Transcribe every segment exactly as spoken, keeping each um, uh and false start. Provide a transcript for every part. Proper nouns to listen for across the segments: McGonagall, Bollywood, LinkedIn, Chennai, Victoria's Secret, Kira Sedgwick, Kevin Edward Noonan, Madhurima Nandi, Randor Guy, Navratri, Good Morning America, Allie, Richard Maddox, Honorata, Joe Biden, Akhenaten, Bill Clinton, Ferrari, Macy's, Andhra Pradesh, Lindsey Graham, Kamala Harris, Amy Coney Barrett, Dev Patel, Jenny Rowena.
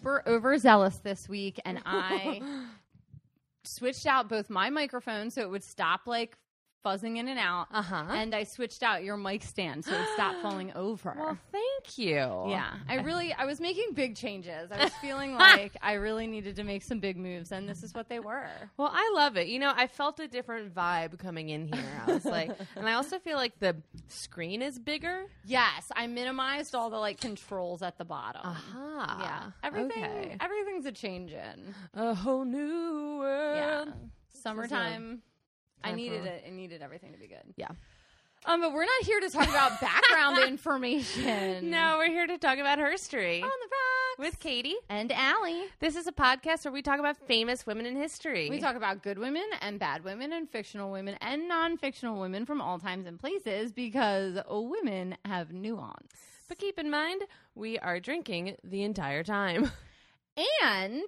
super overzealous this week, and I switched out both my microphone so it would stop, like, buzzing in and out, uh-huh. and I switched out your mic stand so it stopped falling over. Well, thank you. Yeah. I really, I was making big changes. I was feeling like I really needed to make some big moves, and this is what they were. Well, I love it. You know, I felt a different vibe coming in here. I was like, and I also feel like the screen is bigger. Yes. I minimized all the, like, controls at the bottom. Aha. Uh-huh. Yeah. Everything, okay. Everything's a change in. A whole new world. Yeah. Summertime. I needed it. I needed everything to be good. Yeah. Um, but we're not here to talk about background information. No, we're here to talk about history. On the Rocks. With Katie. And Allie. This is a podcast where we talk about famous women in history. We talk about good women and bad women and fictional women and non-fictional women from all times and places, because women have nuance. But keep in mind, we are drinking the entire time. And...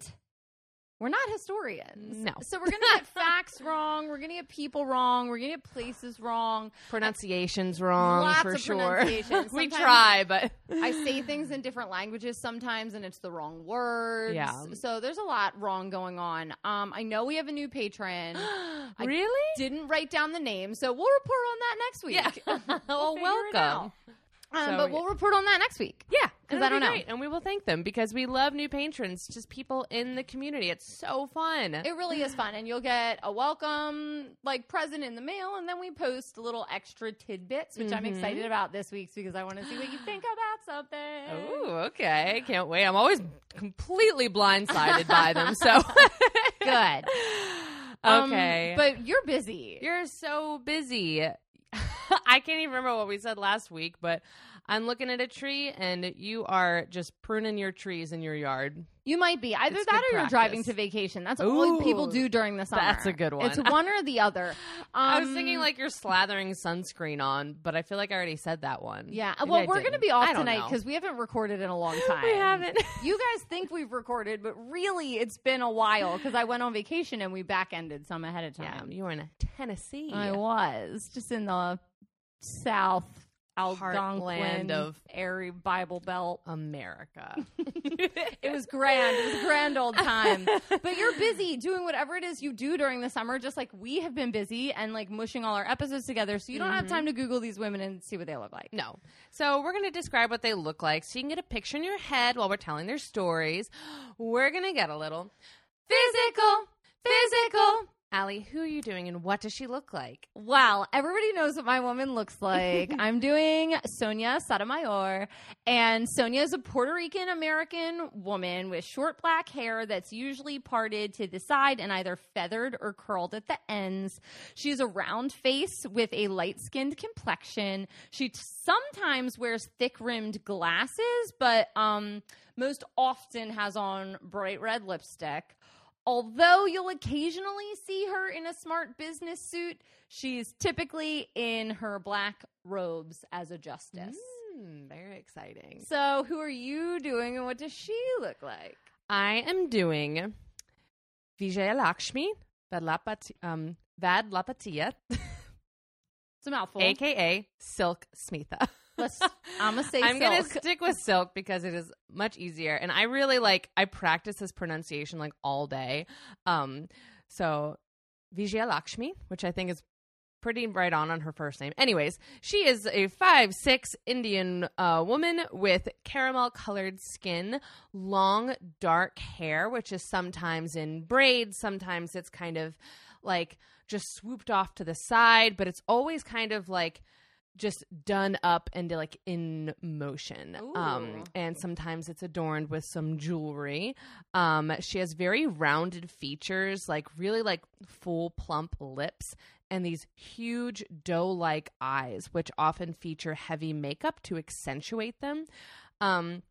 we're not historians. No. So we're going to get facts wrong. We're going to get people wrong. We're going to get places wrong. Pronunciations I, wrong lots for of sure. Pronunciations. We try, but. I say things in different languages sometimes, and it's the wrong words. Yeah. So there's a lot wrong going on. Um, I know we have a new patron. Really? I didn't write down the name, so we'll report on that next week. Yeah. Well, we'll welcome. Um, so, but we'll report on that next week. Yeah. Because I don't know. And we will thank them, because we love new patrons, just people in the community. It's so fun. It really is fun. And you'll get a welcome, like, present in the mail. And then we post little extra tidbits, which mm-hmm. I'm excited about this week's, because I want to see what you think about something. Oh, okay. Can't wait. I'm always completely blindsided by them. So good. Okay. Um, but you're busy. You're so busy. I can't even remember what we said last week, but I'm looking at a tree, and you are just pruning your trees in your yard. You might be. Either it's that or you're driving to vacation. That's all people do during the summer. That's a good one. It's one or the other. Um, I was thinking like you're slathering sunscreen on, but I feel like I already said that one. Yeah. Maybe well, I we're going to be off tonight because we haven't recorded in a long time. We haven't. You guys think we've recorded, but really it's been a while because I went on vacation and we back-ended some ahead of time. Yeah, you were in Tennessee. I was. Just in the south. Algonquin of airy Bible Belt America. It was grand. It was a grand old time. But you're busy doing whatever it is you do during the summer, just like we have been busy and like mushing all our episodes together. So you don't mm-hmm. have time to Google these women and see what they look like. No. So we're going to describe what they look like so you can get a picture in your head while we're telling their stories. We're going to get a little physical, physical. Allie, who are you doing and what does she look like? Well, everybody knows what my woman looks like. I'm doing Sonia Sotomayor, and Sonia is a Puerto Rican American woman with short black hair that's usually parted to the side and either feathered or curled at the ends. She has a round face with a light-skinned complexion. She t- sometimes wears thick-rimmed glasses, but um, most often has on bright red lipstick. Although you'll occasionally see her in a smart business suit, she's typically in her black robes as a justice. Mm, very exciting. So who are you doing and what does she look like? I am doing Vijayalakshmi Vadlapati- um, Vadlapatiya. It's a mouthful. A K A Silk Smitha. Let's, I'm going to say I'm Silk. I'm going to stick with Silk because it is much easier. And I really, like, I practice this pronunciation, like, all day. Um, so, Vijayalakshmi, which I think is pretty right on on her first name. Anyways, she is a five six Indian uh, woman with caramel-colored skin, long, dark hair, which is sometimes in braids, sometimes it's kind of, like, just swooped off to the side, but it's always kind of, like, just done up and like in motion. Ooh. Um and sometimes it's adorned with some jewelry. Um she has very rounded features, like really like full plump lips and these huge doe-like eyes, which often feature heavy makeup to accentuate them. Um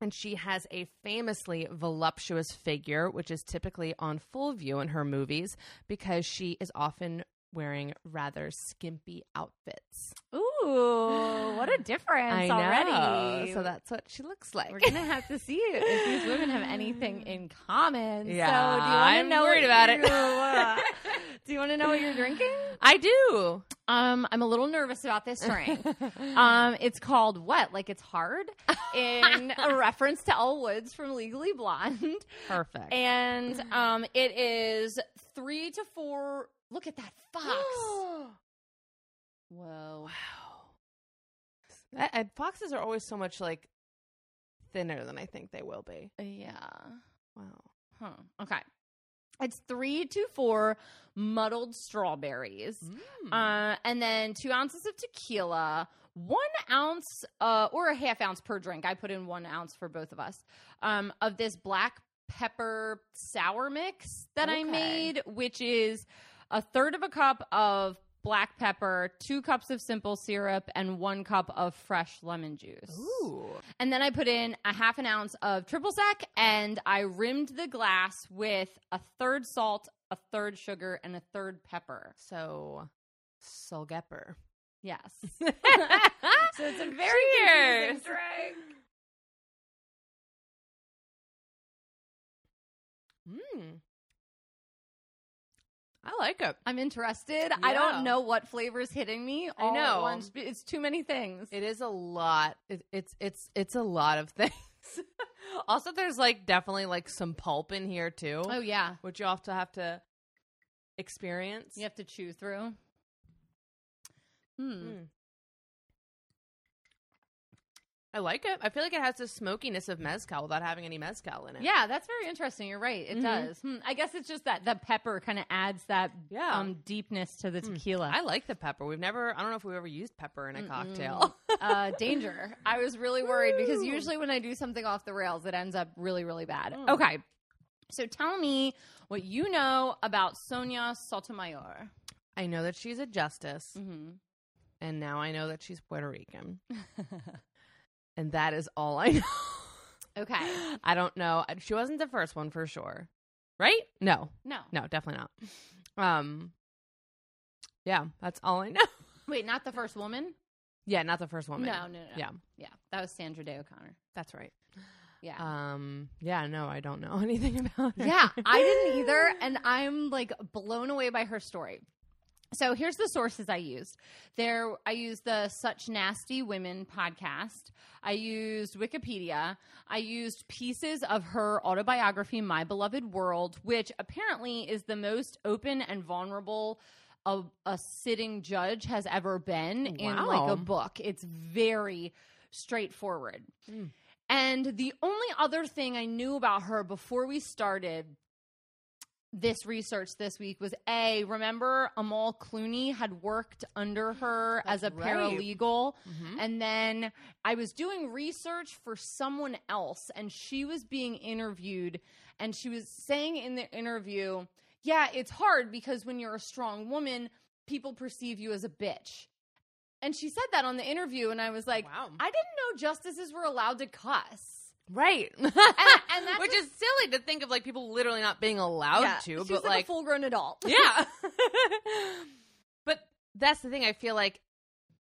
and she has a famously voluptuous figure, which is typically on full view in her movies because she is often wearing rather skimpy outfits. Ooh, what a difference I already. Know. So that's what she looks like. We're going to have to see if these women have anything in common. Yeah, so do you want I'm to know worried about you, it. Do you want to know what you're drinking? I do. Um, I'm a little nervous about this drink. um, it's called What? Like It's Hard, in a reference to Elle Woods from Legally Blonde. Perfect. And um, it is three to four. Look at that fox. Whoa. Wow. That, and foxes are always so much like thinner than I think they will be. Yeah. Wow. Huh. Okay. It's three to four muddled strawberries, mm. uh, and then two ounces of tequila, one ounce uh, or a half ounce per drink. I put in one ounce for both of us um, of this black pepper sour mix that okay. I made, which is a third of a cup of black pepper, two cups of simple syrup, and one cup of fresh lemon juice. Ooh. And then I put in a half an ounce of triple sec, and I rimmed the glass with a third salt, a third sugar, and a third pepper. So, Solgepper. Yes. So it's a very Cheers. Confusing drink. Mmm. I like it. I'm interested. Yeah. I don't know what flavor's hitting me. All I know. At once. It's too many things. It is a lot. It, it's it's it's a lot of things. Also, there's like definitely like some pulp in here too. Oh yeah, which you also have to experience. You have to chew through. Hmm. Mm. I like it. I feel like it has the smokiness of mezcal without having any mezcal in it. Yeah, that's very interesting. You're right. It mm-hmm. does. Hmm. I guess it's just that the pepper kind of adds that yeah. um, deepness to the tequila. I like the pepper. We've never, I don't know if we've ever used pepper in a Mm-mm. cocktail. uh, danger. I was really worried Woo. Because usually when I do something off the rails, it ends up really, really bad. Mm. Okay. So tell me what you know about Sonia Sotomayor. I know that she's a justice. Mm-hmm. And now I know that she's Puerto Rican. And that is all I know. Okay. I don't know. She wasn't the first one for sure. Right? No. No. No, definitely not. Um. Yeah, that's all I know. Wait, not the first woman? Yeah, not the first woman. No, no, no. Yeah. Yeah. That was Sandra Day O'Connor. That's right. Yeah. Um. Yeah, no, I don't know anything about her. Yeah, I didn't either. And I'm like blown away by her story. So here's the sources I used. There, I used the Such Nasty Women podcast. I used Wikipedia. I used pieces of her autobiography, My Beloved World, which apparently is the most open and vulnerable a, a sitting judge has ever been wow. in like a book. It's very straightforward. Mm. And the only other thing I knew about her before we started this research this week was a remember Amal Clooney had worked under her That's as a paralegal. Right. Mm-hmm. And then I was doing research for someone else and she was being interviewed and she was saying in the interview, yeah, it's hard because when you're a strong woman, people perceive you as a bitch. And she said that on the interview. And I was like, wow. I didn't know justices were allowed to cuss. Right. and, and that's Which just, is silly to think of, like, people literally not being allowed yeah, to. She's but like, like a full-grown adult. Yeah. But that's the thing. I feel like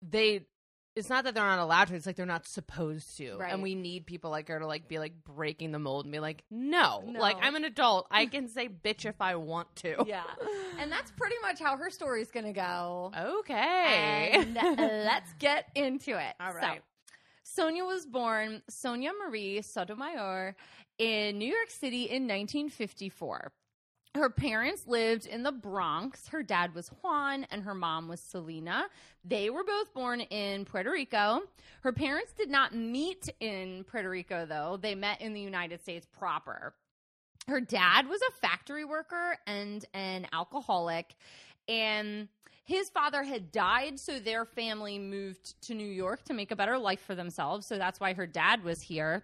they – it's not that they're not allowed to. It's like they're not supposed to. Right. And we need people like her to, like, be, like, breaking the mold and be like, no. no. Like, I'm an adult. I can say bitch if I want to. Yeah. And that's pretty much how her story's going to go. Okay. And let's get into it. All right. So, Sonia was born Sonia Marie Sotomayor in New York City in nineteen fifty-four. Her parents lived in the Bronx. Her dad was Juan and her mom was Selena. They were both born in Puerto Rico. Her parents did not meet in Puerto Rico, though. They met in the United States proper. Her dad was a factory worker and an alcoholic, and his father had died, so their family moved to New York to make a better life for themselves. So that's why her dad was here.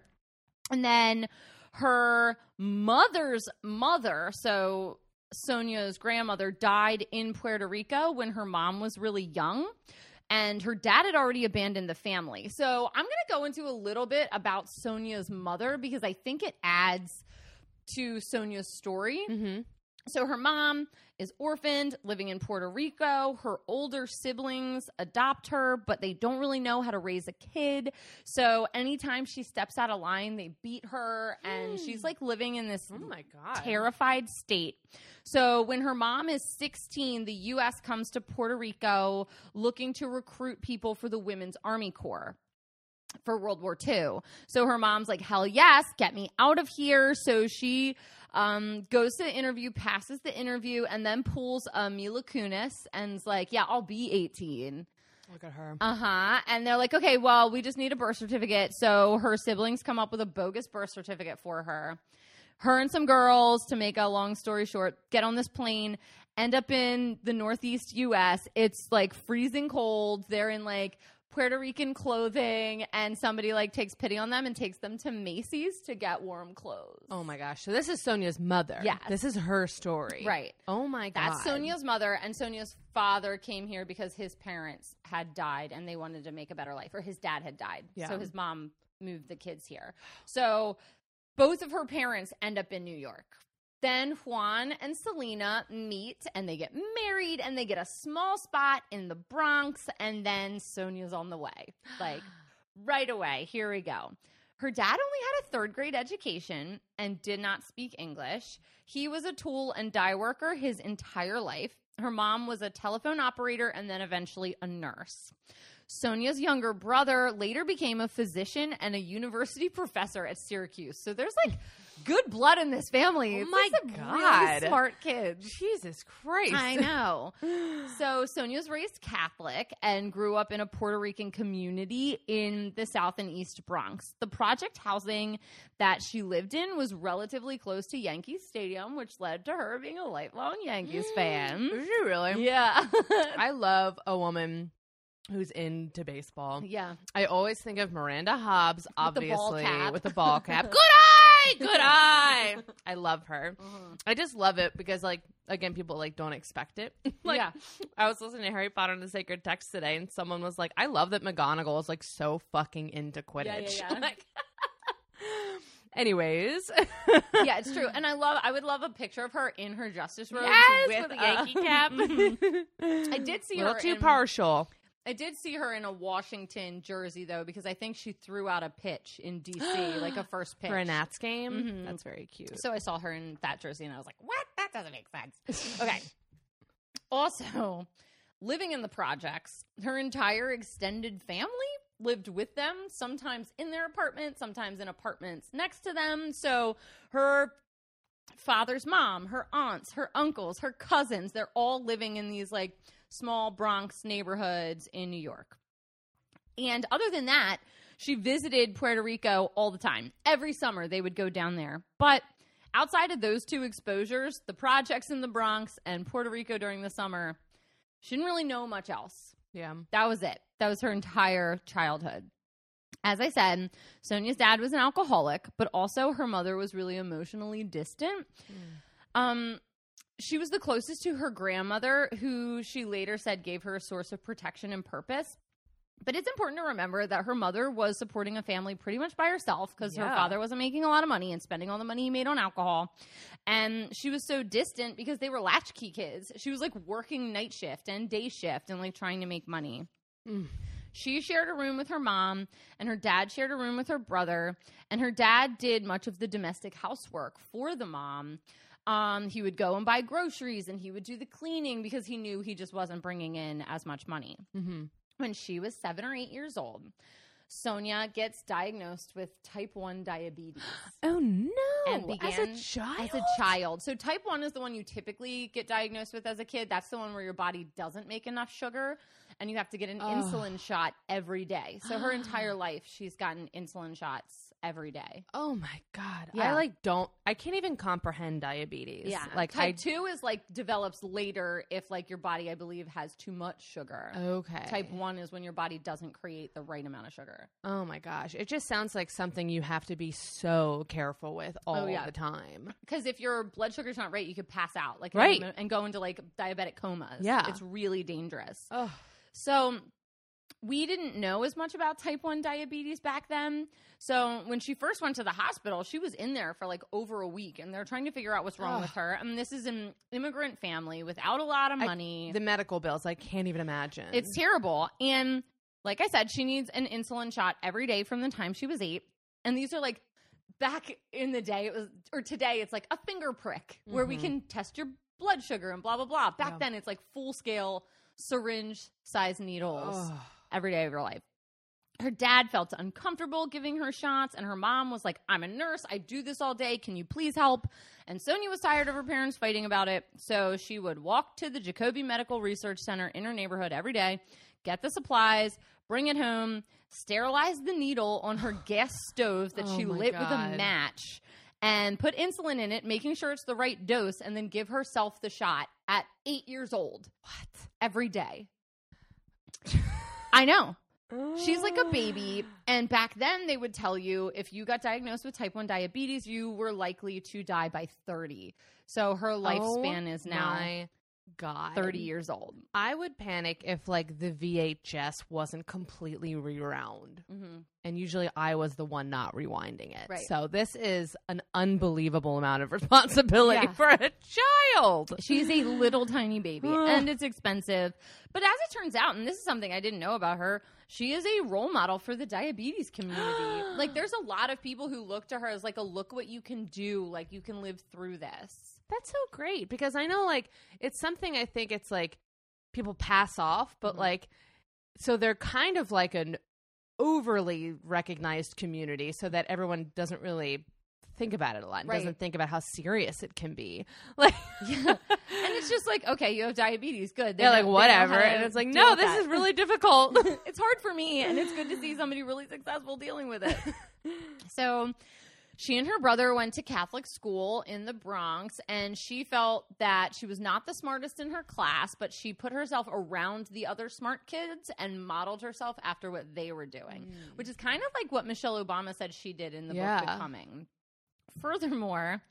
And then her mother's mother, so Sonia's grandmother, died in Puerto Rico when her mom was really young. And her dad had already abandoned the family. So I'm going to go into a little bit about Sonia's mother because I think it adds to Sonia's story. Mm-hmm. So her mom is orphaned, living in Puerto Rico. Her older siblings adopt her, but they don't really know how to raise a kid. So anytime she steps out of line, they beat her, and mm. she's like living in this oh my God. terrified state. So when her mom is sixteen, the U S comes to Puerto Rico looking to recruit people for the Women's Army Corps for World War Two. So her mom's like, hell yes, get me out of here. So she um, goes to the interview, passes the interview, and then pulls a um, Mila Kunis and's like, yeah, I'll be eighteen. Look at her. Uh-huh. And they're like, okay, well, we just need a birth certificate. So her siblings come up with a bogus birth certificate for her. Her and some girls, to make a long story short, get on this plane, end up in the Northeast U S. It's like freezing cold. They're in like Puerto Rican clothing, and somebody like takes pity on them and takes them to Macy's to get warm clothes. Oh my gosh. So this is Sonia's mother. Yeah. This is her story. Right. Oh my God. That's Sonia's mother, and Sonia's father came here because his parents had died and they wanted to make a better life, or his dad had died. Yeah. So his mom moved the kids here. So both of her parents end up in New York. Then Juan and Selena meet, and they get married, and they get a small spot in the Bronx, and then Sonia's on the way. Like, right away. Here we go. Her dad only had a third-grade education and did not speak English. He was a tool and dye worker his entire life. Her mom was a telephone operator and then eventually a nurse. Sonia's younger brother later became a physician and a university professor at Syracuse. So there's, like, good blood in this family. Oh my God. Really smart kids. Jesus Christ. I know. So Sonia was raised Catholic and grew up in a Puerto Rican community in the South and East Bronx. The project housing that she lived in was relatively close to Yankee Stadium, which led to her being a lifelong Yankees mm. fan. Did you really? Yeah. I love a woman who's into baseball. Yeah. I always think of Miranda Hobbs, obviously, with the ball cap. Good eye! Good eye. I love her. Mm-hmm. I just love it because, like, again, people, like, don't expect it. Like, yeah. I was listening to Harry Potter and the Sacred Text today, and someone was like, I love that McGonagall is, like, so fucking into Quidditch. Yeah, yeah, yeah. Like, anyways. Yeah, it's true. And I love, I would love a picture of her in her justice robe yes, with, with a Yankee uh, cap. Mm-hmm. I did see her. A little too in- partial. I did see her in a Washington jersey, though, because I think she threw out a pitch in D C, like a first pitch. For a Nats game? Mm-hmm. That's very cute. So I saw her in that jersey, and I was like, what? That doesn't make sense. Okay. Also, living in the projects, her entire extended family lived with them, sometimes in their apartment, sometimes in apartments next to them. So her father's mom, her aunts, her uncles, her cousins, they're all living in these, like, small Bronx neighborhoods in New York. And other than that, she visited Puerto Rico all the time. Every summer they would go down there. But outside of those two exposures, the projects in the Bronx and Puerto Rico during the summer, she didn't really know much else. Yeah. That was it. That was her entire childhood. As I said, Sonia's dad was an alcoholic, but also her mother was really emotionally distant. Mm. Um... She was the closest to her grandmother, who she later said gave her a source of protection and purpose. But it's important to remember that her mother was supporting a family pretty much by herself because yeah. her father wasn't making a lot of money and spending all the money he made on alcohol. And she was so distant because they were latchkey kids. She was like working night shift and day shift and like trying to make money. Mm. She shared a room with her mom, and her dad shared a room with her brother. And her dad did much of the domestic housework for the mom. Um, he would go and buy groceries, and he would do the cleaning because he knew he just wasn't bringing in as much money. Mm-hmm. When she was seven or eight years old, Sonia gets diagnosed with type one diabetes. Oh, no. And began as a child? As a child. So type one is the one you typically get diagnosed with as a kid. That's the one where your body doesn't make enough sugar, and you have to get an oh. insulin shot every day. So her entire life, she's gotten insulin shots every day. Oh my God. Yeah. I like don't, I can't even comprehend diabetes. Yeah. Like Type I, two is like develops later if like your body, I believe, has too much sugar. Okay. Type one is when your body doesn't create the right amount of sugar. Oh my gosh. It just sounds like something you have to be so careful with all oh, yeah. the time. Because if your blood sugar's not right, you could pass out. Like right. And, and go into like diabetic comas. Yeah. It's really dangerous. Oh. So we didn't know as much about type one diabetes back then. So when she first went to the hospital, she was in there for like over a week, and they're trying to figure out what's wrong Ugh. with her. And this is an immigrant family without a lot of money. I, the medical bills, I can't even imagine. It's terrible. And like I said, she needs an insulin shot every day from the time she was eight. And these are like back in the day, it was, or today, it's like a finger prick mm-hmm. where we can test your blood sugar and blah, blah, blah. Back yeah. then, it's like full scale syringe size needles. Ugh. Every day of her life. Her dad felt uncomfortable giving her shots, and her mom was like, I'm a nurse. I do this all day. Can you please help? And Sonia was tired of her parents fighting about it, so she would walk to the Jacoby Medical Research Center in her neighborhood every day, get the supplies, bring it home, sterilize the needle on her gas stove that oh she lit God. with a match, and put insulin in it, making sure it's the right dose, and then give herself the shot at eight years old. What? Every day. I know. She's like a baby. And back then, they would tell you if you got diagnosed with type one diabetes, you were likely to die by thirty. So her lifespan oh is now my God. thirty years old. I would panic if like the V H S wasn't completely rewound. Mm-hmm. And usually I was the one not rewinding it. Right. So this is an unbelievable amount of responsibility yeah. for a child. She's a little tiny baby and it's expensive. But as it turns out, and this is something I didn't know about her, she is a role model for the diabetes community. Like, there's a lot of people who look to her as like a look what you can do. Like, you can live through this. That's so great, because I know like it's something I think it's like people pass off, but mm-hmm. like, so they're kind of like an overly recognized community so that everyone doesn't really think about it a lot and right. doesn't think about how serious it can be. Like, yeah. And it's just like, okay, you have diabetes. Good. They They're like, whatever. And it's like, no, this that. is really difficult. It's hard for me. And it's good to see somebody really successful dealing with it. So she and her brother went to Catholic school in the Bronx, and she felt that she was not the smartest in her class, but she put herself around the other smart kids and modeled herself after what they were doing, mm. which is kind of like what Michelle Obama said she did in the yeah. book Becoming. Furthermore,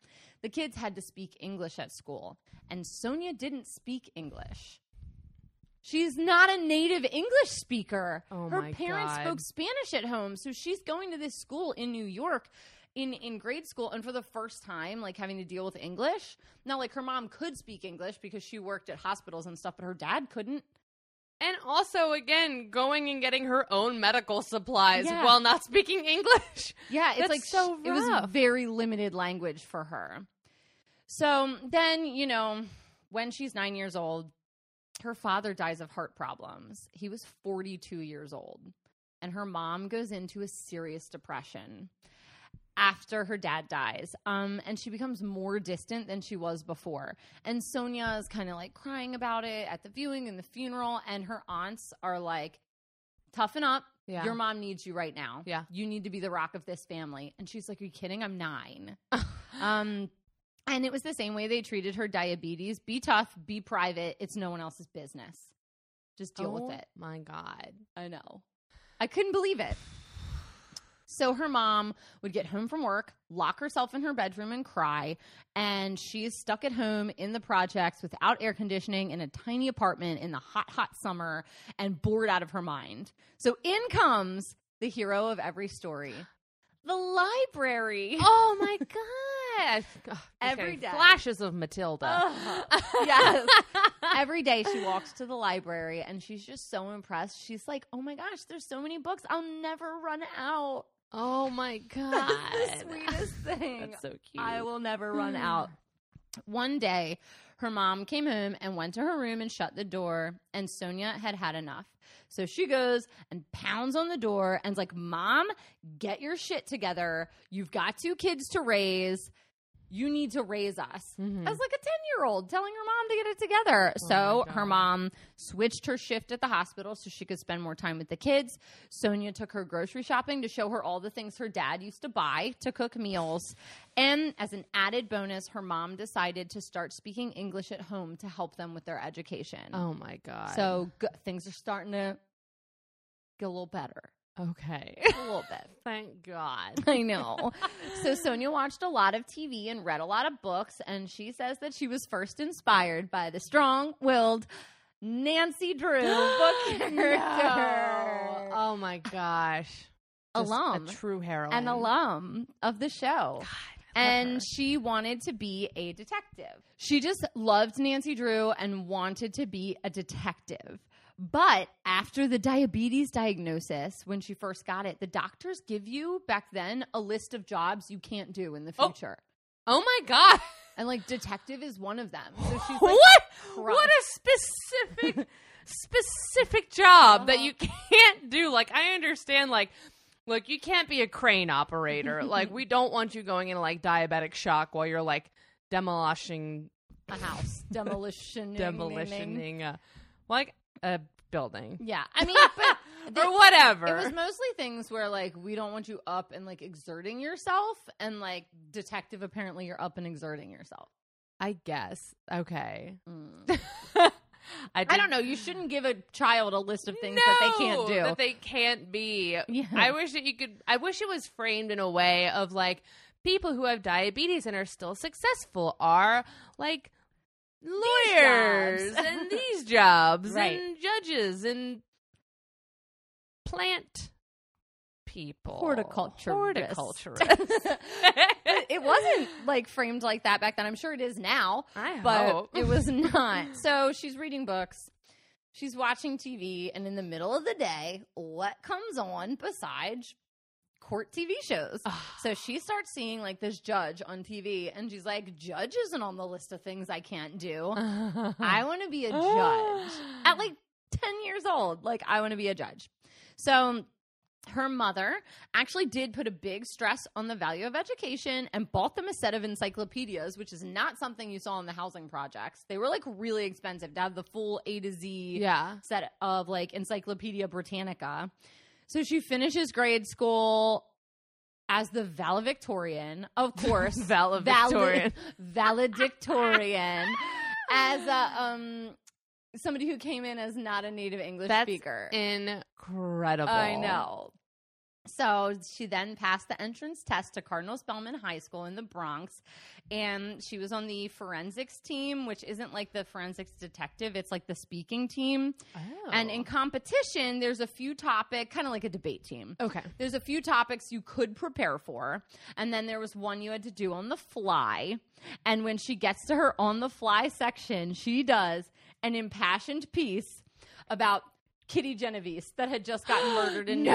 the kids had to speak English at school, and Sonia didn't speak English. She's not a native English speaker. Oh my God. Her parents spoke Spanish at home, so she's going to this school in New York in, in grade school, and for the first time, like, having to deal with English. Now, like, her mom could speak English because she worked at hospitals and stuff, but her dad couldn't. And also, again, going and getting her own medical supplies yeah. while not speaking English. Yeah, it's That's like so rough. It was very limited language for her. So then, you know, when she's nine years old, her father dies of heart problems. He was forty-two years old, and her mom goes into a serious depression after her dad dies, um, and she becomes more distant than she was before. And Sonia is kind of like crying about it at the viewing and the funeral, and her aunts are like, toughen up. Yeah. Your mom needs you right now. Yeah. You need to be the rock of this family. And she's like, are you kidding? I'm nine. um, and it was the same way they treated her diabetes. Be tough. Be private. It's no one else's business. Just deal oh, with it. My God. I know. I couldn't believe it. So her mom would get home from work, lock herself in her bedroom and cry, and she is stuck at home in the projects without air conditioning in a tiny apartment in the hot, hot summer and bored out of her mind. So in comes the hero of every story, the library. Oh, my gosh. God, every day. Flashes of Matilda. Uh, yes. Every day she walks to the library, and she's just so impressed. She's like, oh, my gosh, there's so many books. I'll never run out. Oh, my God. That's the sweetest thing. That's so cute. I will never run out. One day, her mom came home and went to her room and shut the door, and Sonia had had enough. So she goes and pounds on the door and's like, Mom, get your shit together. You've got two kids to raise. You need to raise us. Mm-hmm. As like a ten-year-old telling her mom to get it together. Oh so her mom switched her shift at the hospital so she could spend more time with the kids. Sonia took her grocery shopping to show her all the things her dad used to buy to cook meals. And as an added bonus, her mom decided to start speaking English at home to help them with their education. Oh, my God. So go- things are starting to get a little better. Okay. A little bit. Thank God. I know. So Sonia watched a lot of T V and read a lot of books, and she says that she was first inspired by the strong-willed Nancy Drew, book character. No. Oh my gosh. Alum. Just a true heroine. An alum of the show. God, and her. She wanted to be a detective. She just loved Nancy Drew and wanted to be a detective. But after the diabetes diagnosis, when she first got it, the doctors give you back then a list of jobs you can't do in the future. Oh, oh my God. And like detective is one of them. So she's like, what? Crushed. What a specific, specific job uh-huh. that you can't do. Like, I understand, like, look, you can't be a crane operator. Like, we don't want you going into like diabetic shock while you're like demolishing a house. Demolitioning. Demolitioning. Uh, like, a building. Yeah. I mean, but the, or whatever. It was mostly things where, like, we don't want you up and, like, exerting yourself. And, like, detective, apparently you're up and exerting yourself. I guess. Okay. Mm. I, I don't know. You shouldn't give a child a list of things no, that they can't do. That they can't be. Yeah. I wish that you could. I wish it was framed in a way of, like, people who have diabetes and are still successful are, like, lawyers these and these jobs right. and judges and plant people. Horticulturists. Horticulturists. It wasn't like framed like that back then. I'm sure it is now. I but hope. It was not. So she's reading books. She's watching T V. And in the middle of the day, what comes on besides court T V shows? So she starts seeing like this judge on T V and she's like, judge isn't on the list of things I can't do. I want to be a judge at like ten years old. Like, I want to be a judge. So her mother actually did put a big stress on the value of education and bought them a set of encyclopedias, which is not something you saw in the housing projects. They were like really expensive to have the full A to Z yeah. set of like Encyclopedia Britannica. So she finishes grade school as the valedictorian, of course. valedictorian. Valid- valedictorian. As a, um, somebody who came in as not a native English That's speaker. That's incredible. I know. So she then passed the entrance test to Cardinal Spellman High School in the Bronx, and she was on the forensics team, which isn't like the forensics detective. It's like the speaking team. Oh. And in competition, there's a few topics, kind of like a debate team. Okay. There's a few topics you could prepare for, and then there was one you had to do on the fly. And when she gets to her on the fly section, she does an impassioned piece about Kitty Genovese that had just gotten murdered in no.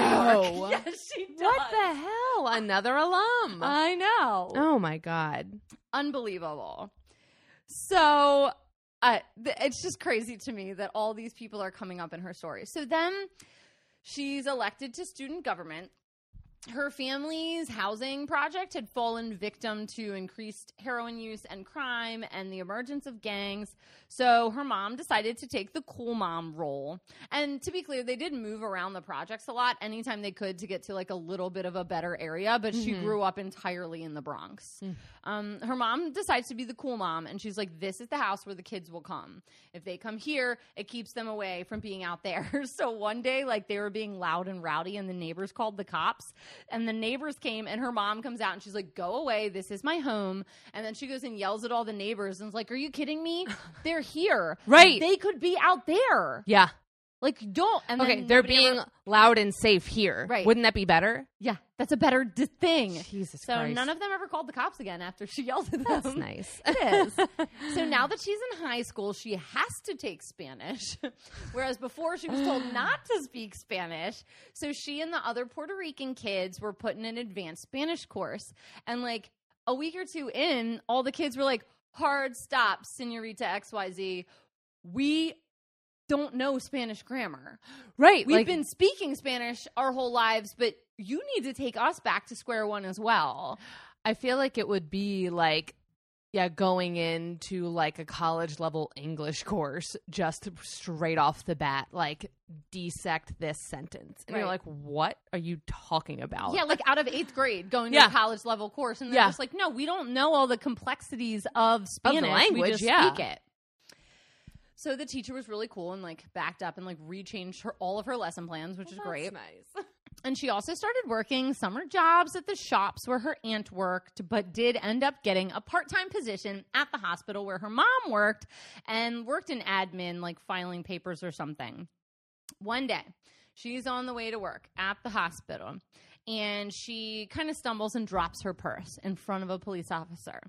New York. Yes, she does. What the hell? Another alum. I know. Oh, my God. Unbelievable. So uh, th- it's just crazy to me that all these people are coming up in her story. So then she's elected to student government. Her family's housing project had fallen victim to increased heroin use and crime and the emergence of gangs. So her mom decided to take the cool mom role. And to be clear, they did move around the projects a lot anytime they could to get to like a little bit of a better area. But mm-hmm. she grew up entirely in the Bronx. Mm. Um, her mom decides to be the cool mom. And she's like, this is the house where the kids will come. If they come here, it keeps them away from being out there. So one day, like, they were being loud and rowdy and the neighbors called the cops. And the neighbors came, and her mom comes out, and she's like, go away. This is my home. And then she goes and yells at all the neighbors and is like, are you kidding me? They're here. Right. They could be out there. Yeah. Like, don't. And okay, they're being ever- loud and safe here. Right. Wouldn't that be better? Yeah. That's a better d- thing. Jesus so Christ. So none of them ever called the cops again after she yelled at them. That's nice. It is. So now that she's in high school, she has to take Spanish, whereas before she was told not to speak Spanish. So she and the other Puerto Rican kids were put in an advanced Spanish course. And, like, a week or two in, all the kids were like, hard stop, Senorita X Y Z. We don't know Spanish grammar. Right. We've like, been speaking Spanish our whole lives, but you need to take us back to square one as well. I feel like it would be like, yeah, going into like a college level English course just straight off the bat, like dissect this sentence. And right. you're like, what are you talking about? Yeah, like out of eighth grade going yeah. to a college level course. And they're yeah. just like, no, we don't know all the complexities of Spanish. Of the language, we just yeah. speak it. So the teacher was really cool and like backed up and like rechanged her, all of her lesson plans, which well, is great. That's nice. And she also started working summer jobs at the shops where her aunt worked, but did end up getting a part-time position at the hospital where her mom worked and worked in admin, like filing papers or something. One day, she's on the way to work at the hospital, and she kind of stumbles and drops her purse in front of a police officer.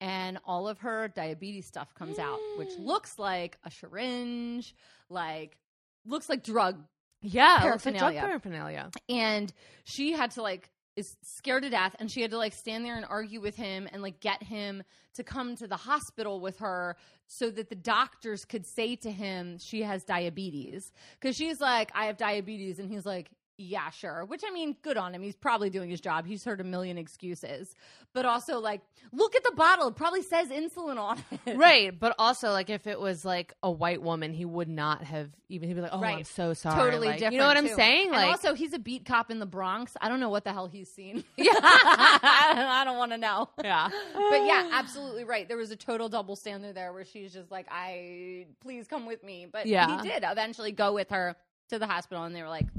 And all of her diabetes stuff comes out, which looks like a syringe, like looks like drug. Yeah, paraphernalia. Drug paraphernalia. And she had to like is scared to death, and she had to like stand there and argue with him and like get him to come to the hospital with her so that the doctors could say to him she has diabetes, because she's like, I have diabetes, and he's like, yeah, sure. Which, I mean, good on him. He's probably doing his job. He's heard a million excuses. But also, like, look at the bottle. It probably says insulin on it. Right. But also, like, if it was, like, a white woman, he would not have even – he'd be like, oh, right. I'm so sorry. Totally like, different, you know what too. I'm saying? And like, also, he's a beat cop in the Bronx. I don't know what the hell he's seen. Yeah. I don't, don't want to know. Yeah. But, yeah, absolutely right. There was a total double standard there where she's just like, I – please come with me. But yeah. He did eventually go with her to the hospital, and they were like –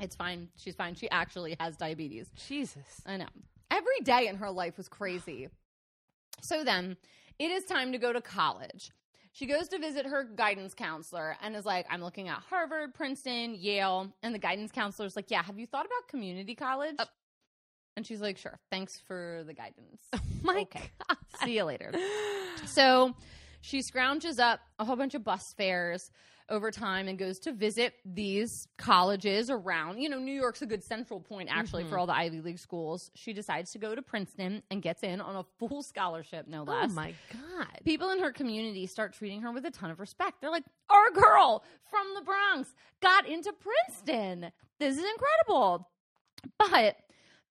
it's fine. She's fine. She actually has diabetes. Jesus. I know. Every day in her life was crazy. So then it is time to go to college. She goes to visit her guidance counselor and is like, I'm looking at Harvard, Princeton, Yale. And the guidance counselor's like, yeah, have you thought about community college? Uh- and she's like, sure. Thanks for the guidance. Oh my okay. God. See you later. So she scrounges up a whole bunch of bus fares over time and goes to visit these colleges around. You know, New York's a good central point, actually, mm-hmm. for all the Ivy League schools. She decides to go to Princeton and gets in on a full scholarship, no less. Oh, my God. People in her community start treating her with a ton of respect. They're like, our girl from the Bronx got into Princeton. This is incredible. But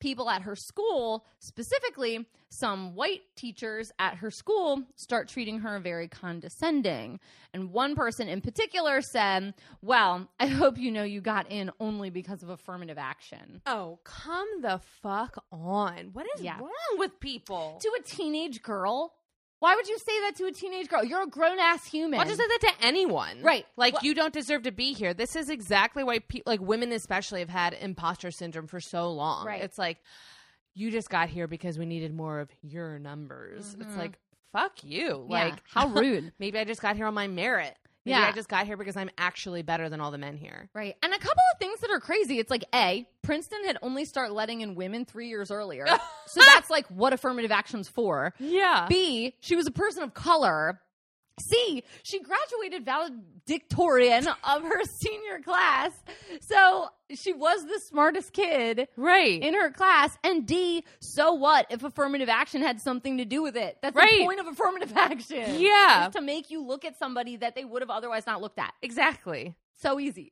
people at her school, specifically some white teachers at her school, start treating her very condescending. And one person in particular said, well, I hope you know you got in only because of affirmative action. Oh, come the fuck on. What is yeah. wrong with people? To a teenage girl? Why would you say that to a teenage girl? You're a grown-ass human. Why would you say that to anyone? Right. Like, well, you don't deserve to be here. This is exactly why pe- like women especially have had imposter syndrome for so long. Right. It's like, you just got here because we needed more of your numbers. Mm-hmm. It's like, fuck you. Yeah. Like, how rude. Maybe I just got here on my merit. Maybe yeah. I just got here because I'm actually better than all the men here. Right. And a couple of things that are crazy. It's like, A, Princeton had only started letting in women three years earlier. So that's like what affirmative action's for. Yeah. B, she was a person of color. C, she graduated valedictorian of her senior class. So she was the smartest kid right. in her class. And D, so what if affirmative action had something to do with it? That's right. the point of affirmative action. Yeah. Is to make you look at somebody that they would have otherwise not looked at. Exactly. So easy.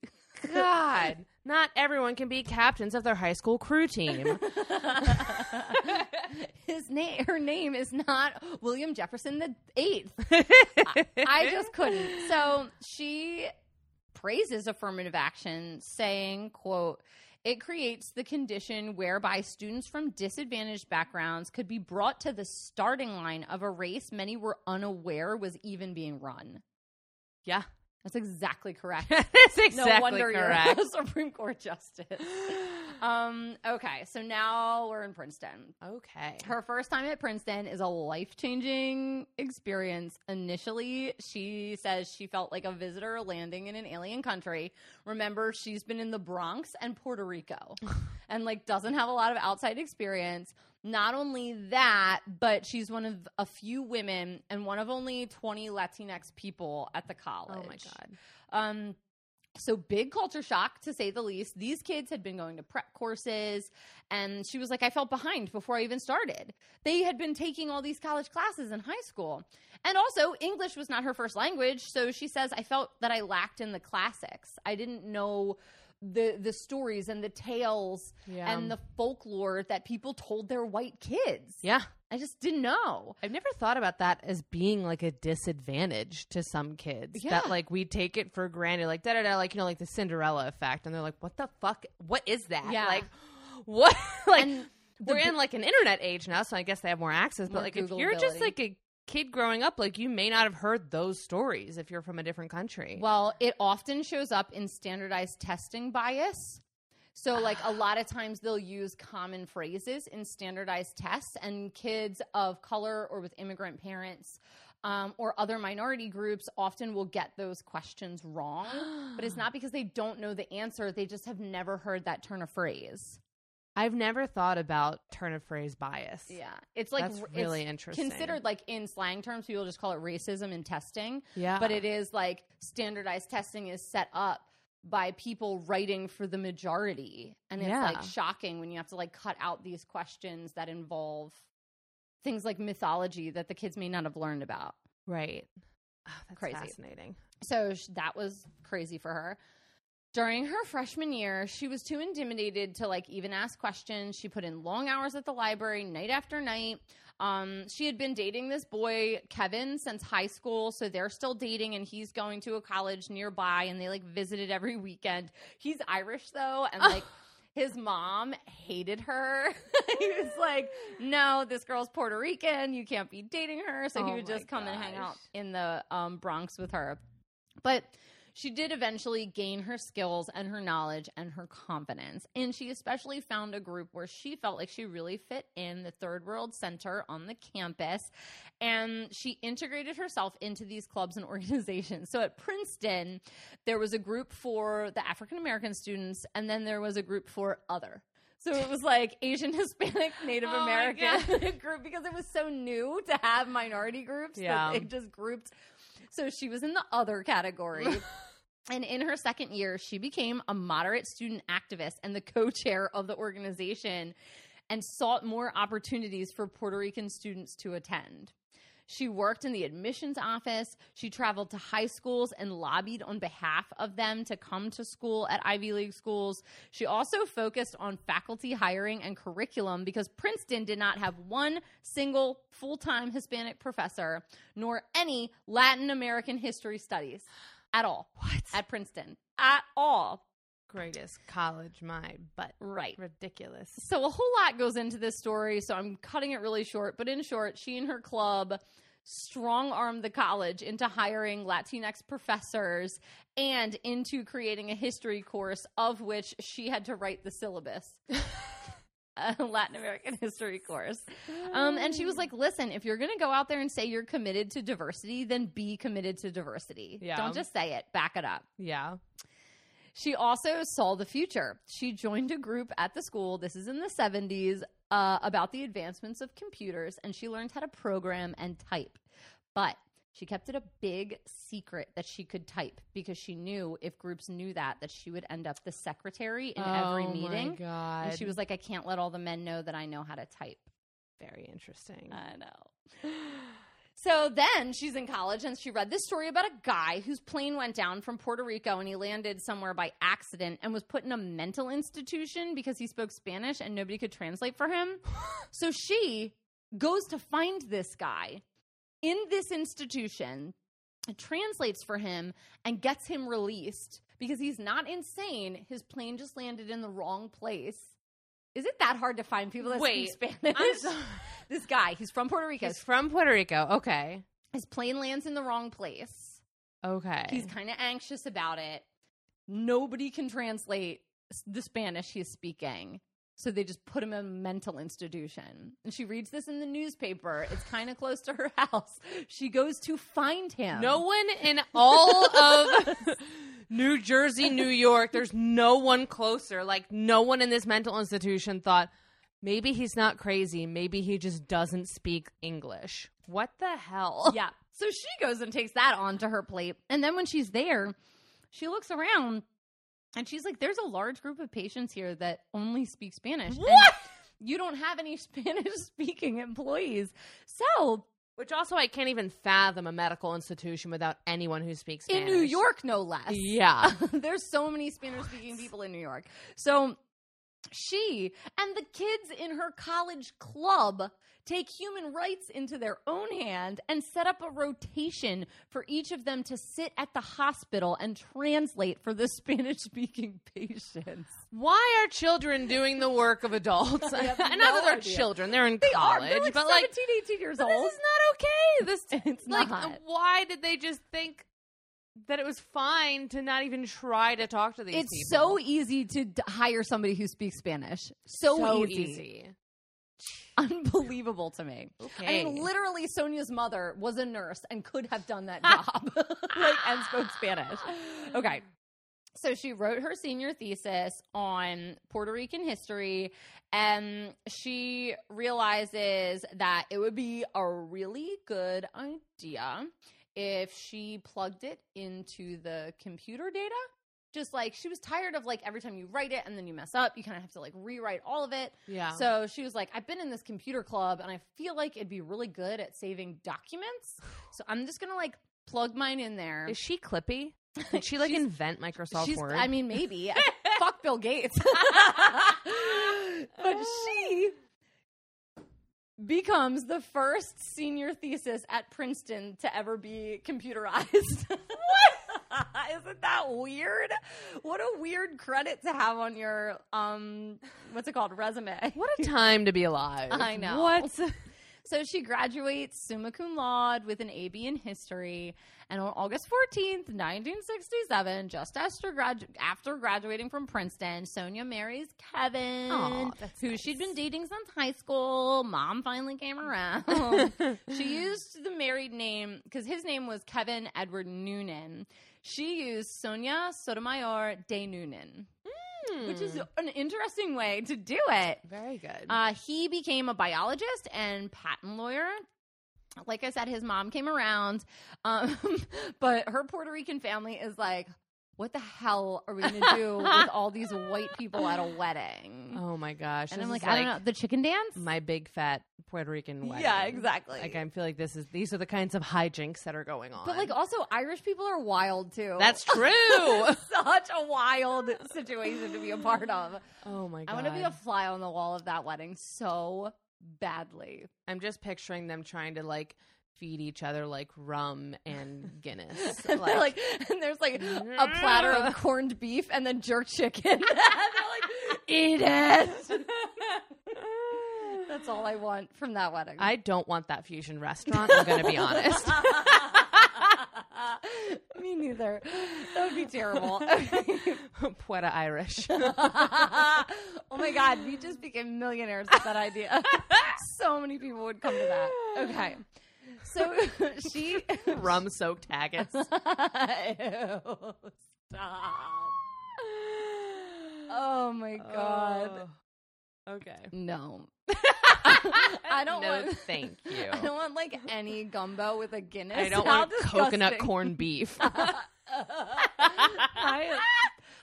God. Not everyone can be captains of their high school crew team. His name, her name is not William Jefferson the Eighth. I, I just couldn't. So she praises affirmative action, saying, quote, it creates the condition whereby students from disadvantaged backgrounds could be brought to the starting line of a race many were unaware was even being run. Yeah. That's exactly correct. That's exactly no wonder correct. You're a Supreme Court justice. Um, okay, so now we're in Princeton. Okay. Her first time at Princeton is a life-changing experience. Initially, she says she felt like a visitor landing in an alien country. Remember, she's been in the Bronx and Puerto Rico and, like, doesn't have a lot of outside experience. Not only that, but she's one of a few women and one of only twenty Latinx people at the college. Oh, my God. Um, so big culture shock, to say the least. These kids had been going to prep courses, and she was like, I felt behind before I even started. They had been taking all these college classes in high school. And also, English was not her first language, so she says, I felt that I lacked in the classics. I didn't know the the stories and the tales yeah. and the folklore that people told their white kids. Yeah. I just didn't know. I've never thought about that as being like a disadvantage to some kids. Yeah. That like we take it for granted, like da da da, like, you know, like the Cinderella effect. And they're like, what the fuck? What is that? Yeah. Like, what? Like, and we're the, in like an internet age now, so I guess they have more access. But more like Google if you're ability. Just like a kid growing up, like, you may not have heard those stories if you're from a different country. Well, it often shows up in standardized testing bias. So, like, a lot of times they'll use common phrases in standardized tests, and kids of color or with immigrant parents um, or other minority groups often will get those questions wrong. But it's not because they don't know the answer. They just have never heard that turn of phrase. I've never thought about turn of phrase bias. Yeah. It's like That's really it's interesting. Considered like in slang terms, people just call it racism in testing. Yeah. But it is like standardized testing is set up by people writing for the majority. And it's yeah. like shocking when you have to like cut out these questions that involve things like mythology that the kids may not have learned about. Right. Oh, that's crazy. Fascinating. So sh- that was crazy for her. During her freshman year, she was too intimidated to, like, even ask questions. She put in long hours at the library, night after night. Um, she had been dating this boy, Kevin, since high school, so they're still dating, and he's going to a college nearby, and they, like, visited every weekend. He's Irish, though, and, like, his mom hated her. He was like, no, this girl's Puerto Rican. You can't be dating her. So oh he would just come gosh. and hang out in the um, Bronx with her. But she did eventually gain her skills and her knowledge and her confidence. And she especially found a group where she felt like she really fit in, the Third World Center on the campus. And she integrated herself into these clubs and organizations. So at Princeton, there was a group for the African-American students, and then there was a group for other. So it was like Asian, Hispanic, Native oh American group, because it was so new to have minority groups. Yeah. That they just grouped. So she was in the other category. And in her second year, she became a moderate student activist and the co-chair of the organization and sought more opportunities for Puerto Rican students to attend. She worked in the admissions office. She traveled to high schools and lobbied on behalf of them to come to school at Ivy League schools. She also focused on faculty hiring and curriculum because Princeton did not have one single full-time Hispanic professor nor any Latin American history studies at all. What? At Princeton. At all. Greatest college, my butt. Right. Ridiculous. So a whole lot goes into this story, so I'm cutting it really short. But in short, she and her club strong-armed the college into hiring Latinx professors and into creating a history course of which she had to write the syllabus. A Latin American history course. Um, and she was like, listen, if you're going to go out there and say you're committed to diversity, then be committed to diversity. Yeah. Don't just say it. Back it up. Yeah. She also saw the future. She joined a group at the school, this is in the seventies, uh, about the advancements of computers, and she learned how to program and type. But she kept it a big secret that she could type because she knew if groups knew that, that she would end up the secretary in oh every meeting. Oh, my God. And she was like, I can't let all the men know that I know how to type. Very interesting. I know. So then she's in college and she read this story about a guy whose plane went down from Puerto Rico and he landed somewhere by accident and was put in a mental institution because he spoke Spanish and nobody could translate for him. So she goes to find this guy in this institution, translates for him, and gets him released because he's not insane. His plane just landed in the wrong place. Is it that hard to find people that Wait, speak Spanish? I'm sorry. This guy, he's from Puerto Rico. He's from Puerto Rico. Okay. His plane lands in the wrong place. Okay. He's kind of anxious about it. Nobody can translate the Spanish he's speaking. So they just put him in a mental institution. And she reads this in the newspaper. It's kind of close to her house. She goes to find him. No one in all of New Jersey, New York, there's no one closer. Like, no one in this mental institution thought, maybe he's not crazy. Maybe he just doesn't speak English. What the hell? Yeah. So she goes and takes that onto her plate. And then when she's there, she looks around and she's like, there's a large group of patients here that only speak Spanish. What? And you don't have any Spanish-speaking employees. So... Which also, I can't even fathom a medical institution without anyone who speaks Spanish. In New York, no less. Yeah. There's so many Spanish-speaking people in New York. So she and the kids in her college club take human rights into their own hand and set up a rotation for each of them to sit at the hospital and translate for the Spanish-speaking patients. Why are children doing the work of adults? And no not that they're idea. children. They're in they college. Are. They're like but seventeen, like, eighteen years old. This is not okay. This, it's like, not. Why did they just think that it was fine to not even try to talk to these it's people. So easy to d- hire somebody who speaks Spanish. So, so easy. easy. Unbelievable to me. Okay. I mean, literally, Sonia's mother was a nurse and could have done that job like, and spoke Spanish. Okay. So she wrote her senior thesis on Puerto Rican history, and she realizes that it would be a really good idea if she plugged it into the computer data. Just like she was tired of like every time you write it and then you mess up, you kind of have to like rewrite all of it. Yeah. So she was like, I've been in this computer club and I feel like it'd be really good at saving documents. So I'm just going to like plug mine in there. Is she Clippy? Did she like invent Microsoft Word? I mean, maybe. I, fuck Bill Gates. But she becomes the first senior thesis at Princeton to ever be computerized. What? Isn't that weird? What a weird credit to have on your, um, what's it called? Resume. What a time to be alive. I know. What? So she graduates summa cum laude with an A B in history. And on August fourteenth, nineteen sixty-seven, just after, gradu- after graduating from Princeton, Sonia marries Kevin, Aww, who nice. she'd been dating since high school. Mom finally came around. She used the married name because his name was Kevin Edward Noonan. She used Sonia Sotomayor de Noonan. Which is an interesting way to do it. Very good. Uh, he became a biologist and patent lawyer. Like I said, his mom came around. Um, but her Puerto Rican family is like, what the hell are we going to do with all these white people at a wedding? Oh, my gosh. And I'm like, like, I don't know. The chicken dance? My big, fat Puerto Rican wedding. Yeah, exactly. Like, I feel like this is these are the kinds of hijinks that are going on. But, like, also, Irish people are wild, too. That's true. Such a wild situation to be a part of. Oh, my God. I want to be a fly on the wall of that wedding so badly. I'm just picturing them trying to, like, feed each other like rum and Guinness. Like, like, and there's like a platter of corned beef and then jerk chicken. And they're like, eat it. That's all I want from that wedding. I don't want that fusion restaurant, I'm going to be honest. Me neither. That would be terrible. Puerto Irish. Oh my God, we just became millionaires with that idea. So many people would come to that. Okay. So she rum soaked haggis. Ew, stop. Oh my God. Oh. Okay. No. I don't no, want thank you. I don't want like any gumbo with a Guinness. I don't How want disgusting. Coconut corned beef. My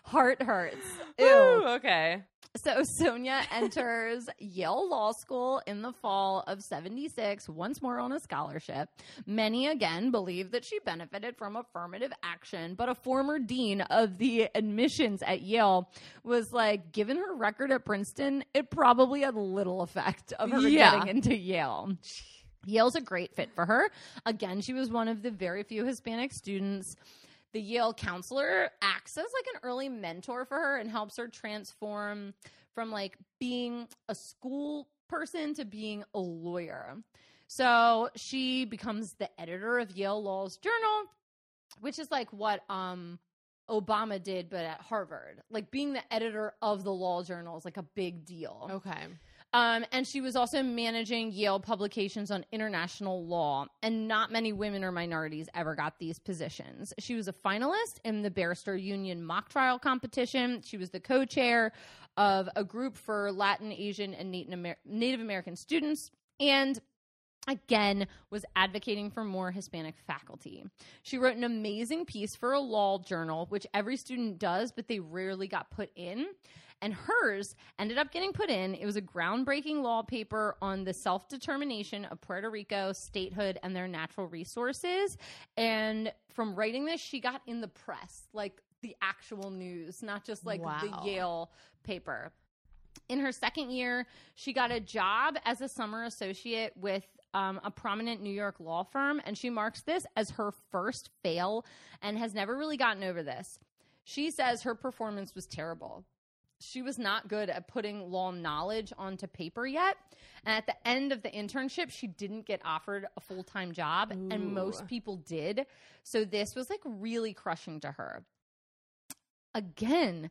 heart hurts. Ew. Ooh, okay. So Sonia enters Yale Law School in the fall of seventy-six, once more on a scholarship. Many, again, believe that she benefited from affirmative action, but a former dean of the admissions at Yale was like, given her record at Princeton, it probably had little effect of her yeah. getting into Yale. Yale's a great fit for her. Again, she was one of the very few Hispanic students. The Yale counselor acts as like an early mentor for her and helps her transform from like being a school person to being a lawyer. So she becomes the editor of Yale Law's Journal, which is like what um, Obama did, but at Harvard. Like being the editor of the Law Journal is like a big deal. Okay. Um, and she was also managing Yale publications on international law, and not many women or minorities ever got these positions. She was a finalist in the Barrister Union mock trial competition. She was the co-chair of a group for Latin, Asian, and Native, Amer- Native American students, and again, was advocating for more Hispanic faculty. She wrote an amazing piece for a law journal, which every student does, but they rarely got put in. And hers ended up getting put in. It was a groundbreaking law paper on the self-determination of Puerto Rico, statehood, and their natural resources. And from writing this, she got in the press, like the actual news, not just like wow. the Yale paper. In her second year, she got a job as a summer associate with Um, a prominent New York law firm, and she marks this as her first fail and has never really gotten over this. She says her performance was terrible. she was not good at putting law knowledge onto paper yet. And at the end of the internship, she didn't get offered a full-time job. Ooh. And most people did. So this was like really crushing to her. Again,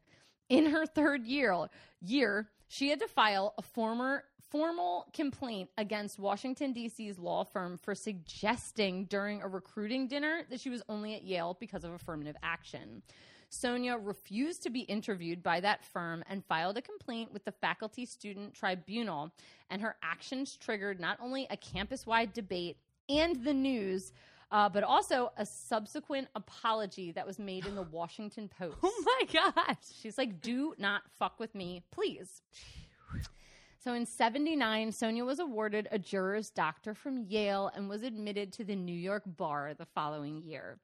in her third year, year she had to file a former formal complaint against Washington, D C's law firm for suggesting during a recruiting dinner that she was only at Yale because of affirmative action. Sonia refused to be interviewed by that firm and filed a complaint with the Faculty Student Tribunal, and her actions triggered not only a campus-wide debate and the news, uh, but also a subsequent apology that was made in the Washington Post. Oh, my gosh. She's like, do not fuck with me, please. So in seventy-nine, Sonia was awarded a Juris Doctor from Yale and was admitted to the New York Bar the following year.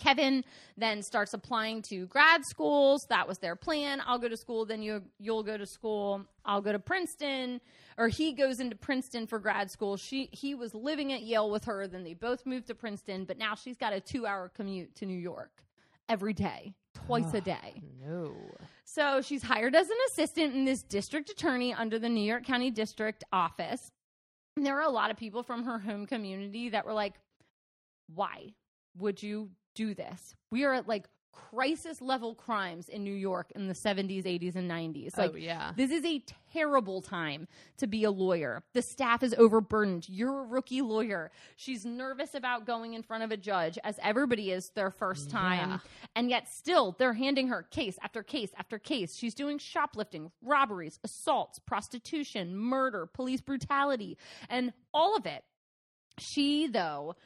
Kevin then starts applying to grad schools. That was their plan. I'll go to school, then you, you'll go to school. I'll go to Princeton. Or he goes into Princeton for grad school. She He was living at Yale with her. Then they both moved to Princeton. But now she's got a two-hour commute to New York every day, twice oh, a day. No. So she's hired as an assistant in this district attorney under the New York County District Office. And there were a lot of people from her home community that were like, why would you do this? We are at like crisis level crimes in New York in the seventies, eighties, and nineties. Like, oh, yeah. This is a terrible time to be a lawyer. The staff is overburdened. You're a rookie lawyer. She's nervous about going in front of a judge, as everybody is their first time. Yeah. And yet still, they're handing her case after case after case. She's doing shoplifting, robberies, assaults, prostitution, murder, police brutality, and all of it. She, though,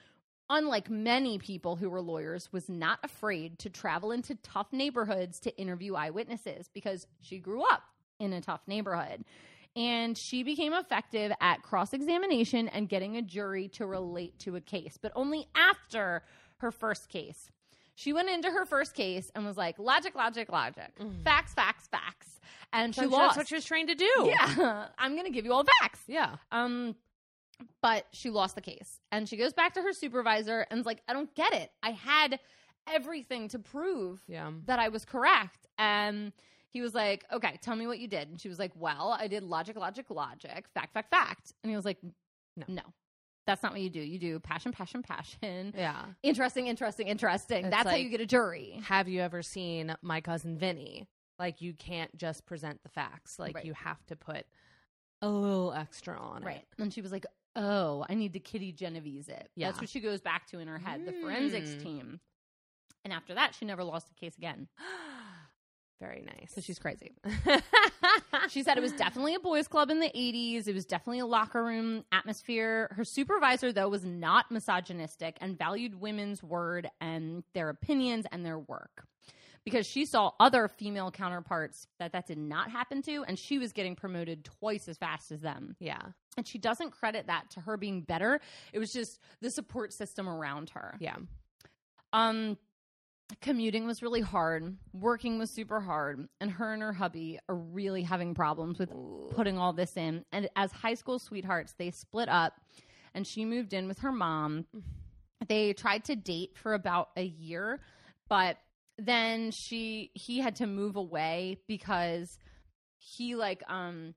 unlike many people who were lawyers, she was not afraid to travel into tough neighborhoods to interview eyewitnesses because she grew up in a tough neighborhood. And she became effective at cross-examination and getting a jury to relate to a case, but only after her first case. She went into her first case and was like, logic, logic, logic, mm. facts, facts, facts. And she so lost. That's what she was trying to do. Yeah. I'm going to give you all the facts. Yeah. Um. But she lost the case. And she goes back to her supervisor and's like, I don't get it. I had everything to prove yeah. that I was correct. And he was like, okay, tell me what you did. And she was like, well, I did logic, logic, logic, fact, fact, fact. And he was like, no, no, that's not what you do. You do passion, passion, passion. Yeah. Interesting, interesting, interesting. It's that's like, how you get a jury. Have you ever seen My Cousin Vinny? Like, you can't just present the facts. Like, right. You have to put a little extra on right. it. And she was like, oh, I need to Kitty Genovese it. Yeah. That's what she goes back to in her head, mm. the forensics team. And after that, she never lost a case again. Very nice. So she's crazy. She said it was definitely a boys' club in the eighties. It was definitely a locker room atmosphere. Her supervisor, though, was not misogynistic and valued women's word and their opinions and their work. Because she saw other female counterparts that that did not happen to, and she was getting promoted twice as fast as them. Yeah. And she doesn't credit that to her being better. It was just the support system around her. Yeah. Um, commuting was really hard. Working was super hard. And her and her hubby are really having problems with putting all this in. And as high school sweethearts, they split up, and she moved in with her mom. They tried to date for about a year, but then she he had to move away because he like um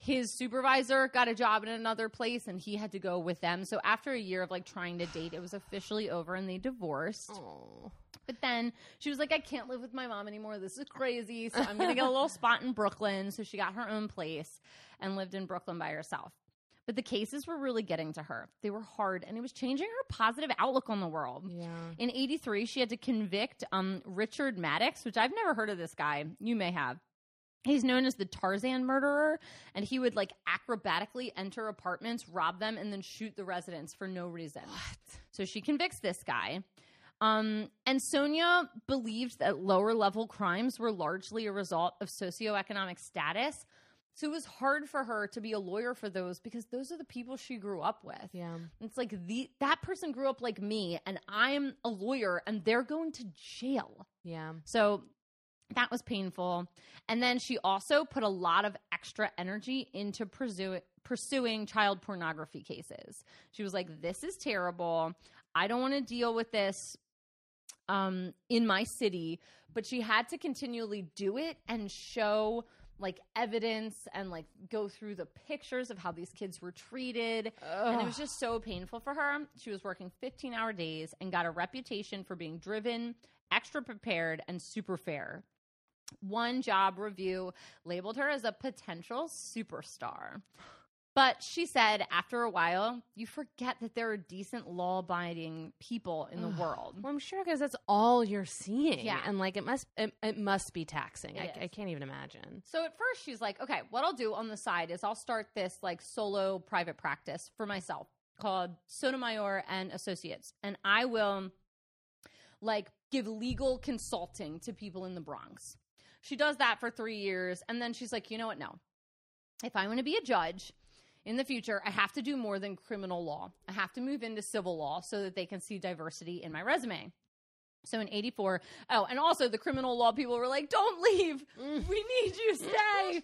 his supervisor got a job in another place and he had to go with them. So after a year of like trying to date, it was officially over and they divorced. Aww. But then she was like, I can't live with my mom anymore. This is crazy. So I'm gonna get a little spot in Brooklyn. So she got her own place and lived in Brooklyn by herself. But the cases were really getting to her. They were hard, and it was changing her positive outlook on the world. Yeah. In eighty-three, she had to convict um, Richard Maddox, which I've never heard of this guy. You may have. He's known as the Tarzan murderer, and he would, like, acrobatically enter apartments, rob them, and then shoot the residents for no reason. What? So she convicts this guy. Um, and Sonia believed that lower-level crimes were largely a result of socioeconomic status. So it was hard for her to be a lawyer for those because those are the people she grew up with. Yeah. It's like the that person grew up like me and I'm a lawyer and they're going to jail. Yeah. So that was painful. And then she also put a lot of extra energy into pursuing pursuing child pornography cases. She was like, this is terrible. I don't want to deal with this. um, in my city, but she had to continually do it and show like evidence and like go through the pictures of how these kids were treated. Ugh. And it was just so painful for her. She was working fifteen hour days and got a reputation for being driven, extra prepared, and super fair. One job review labeled her as a potential superstar. But she said, after a while, you forget that there are decent law-abiding people in the world. Well, I'm sure, because that's all you're seeing. Yeah. And, like, it must it, it must be taxing. I, I can't even imagine. So at first she's like, okay, what I'll do on the side is I'll start this, like, solo private practice for myself called Sotomayor and Associates. And I will, like, give legal consulting to people in the Bronx. She does that for three years. And then she's like, you know what? No. If I want to be a judge in the future, I have to do more than criminal law. I have to move into civil law so that they can see diversity in my resume. So in eighty-four, oh, and also the criminal law people were like, don't leave. We need you. Stay.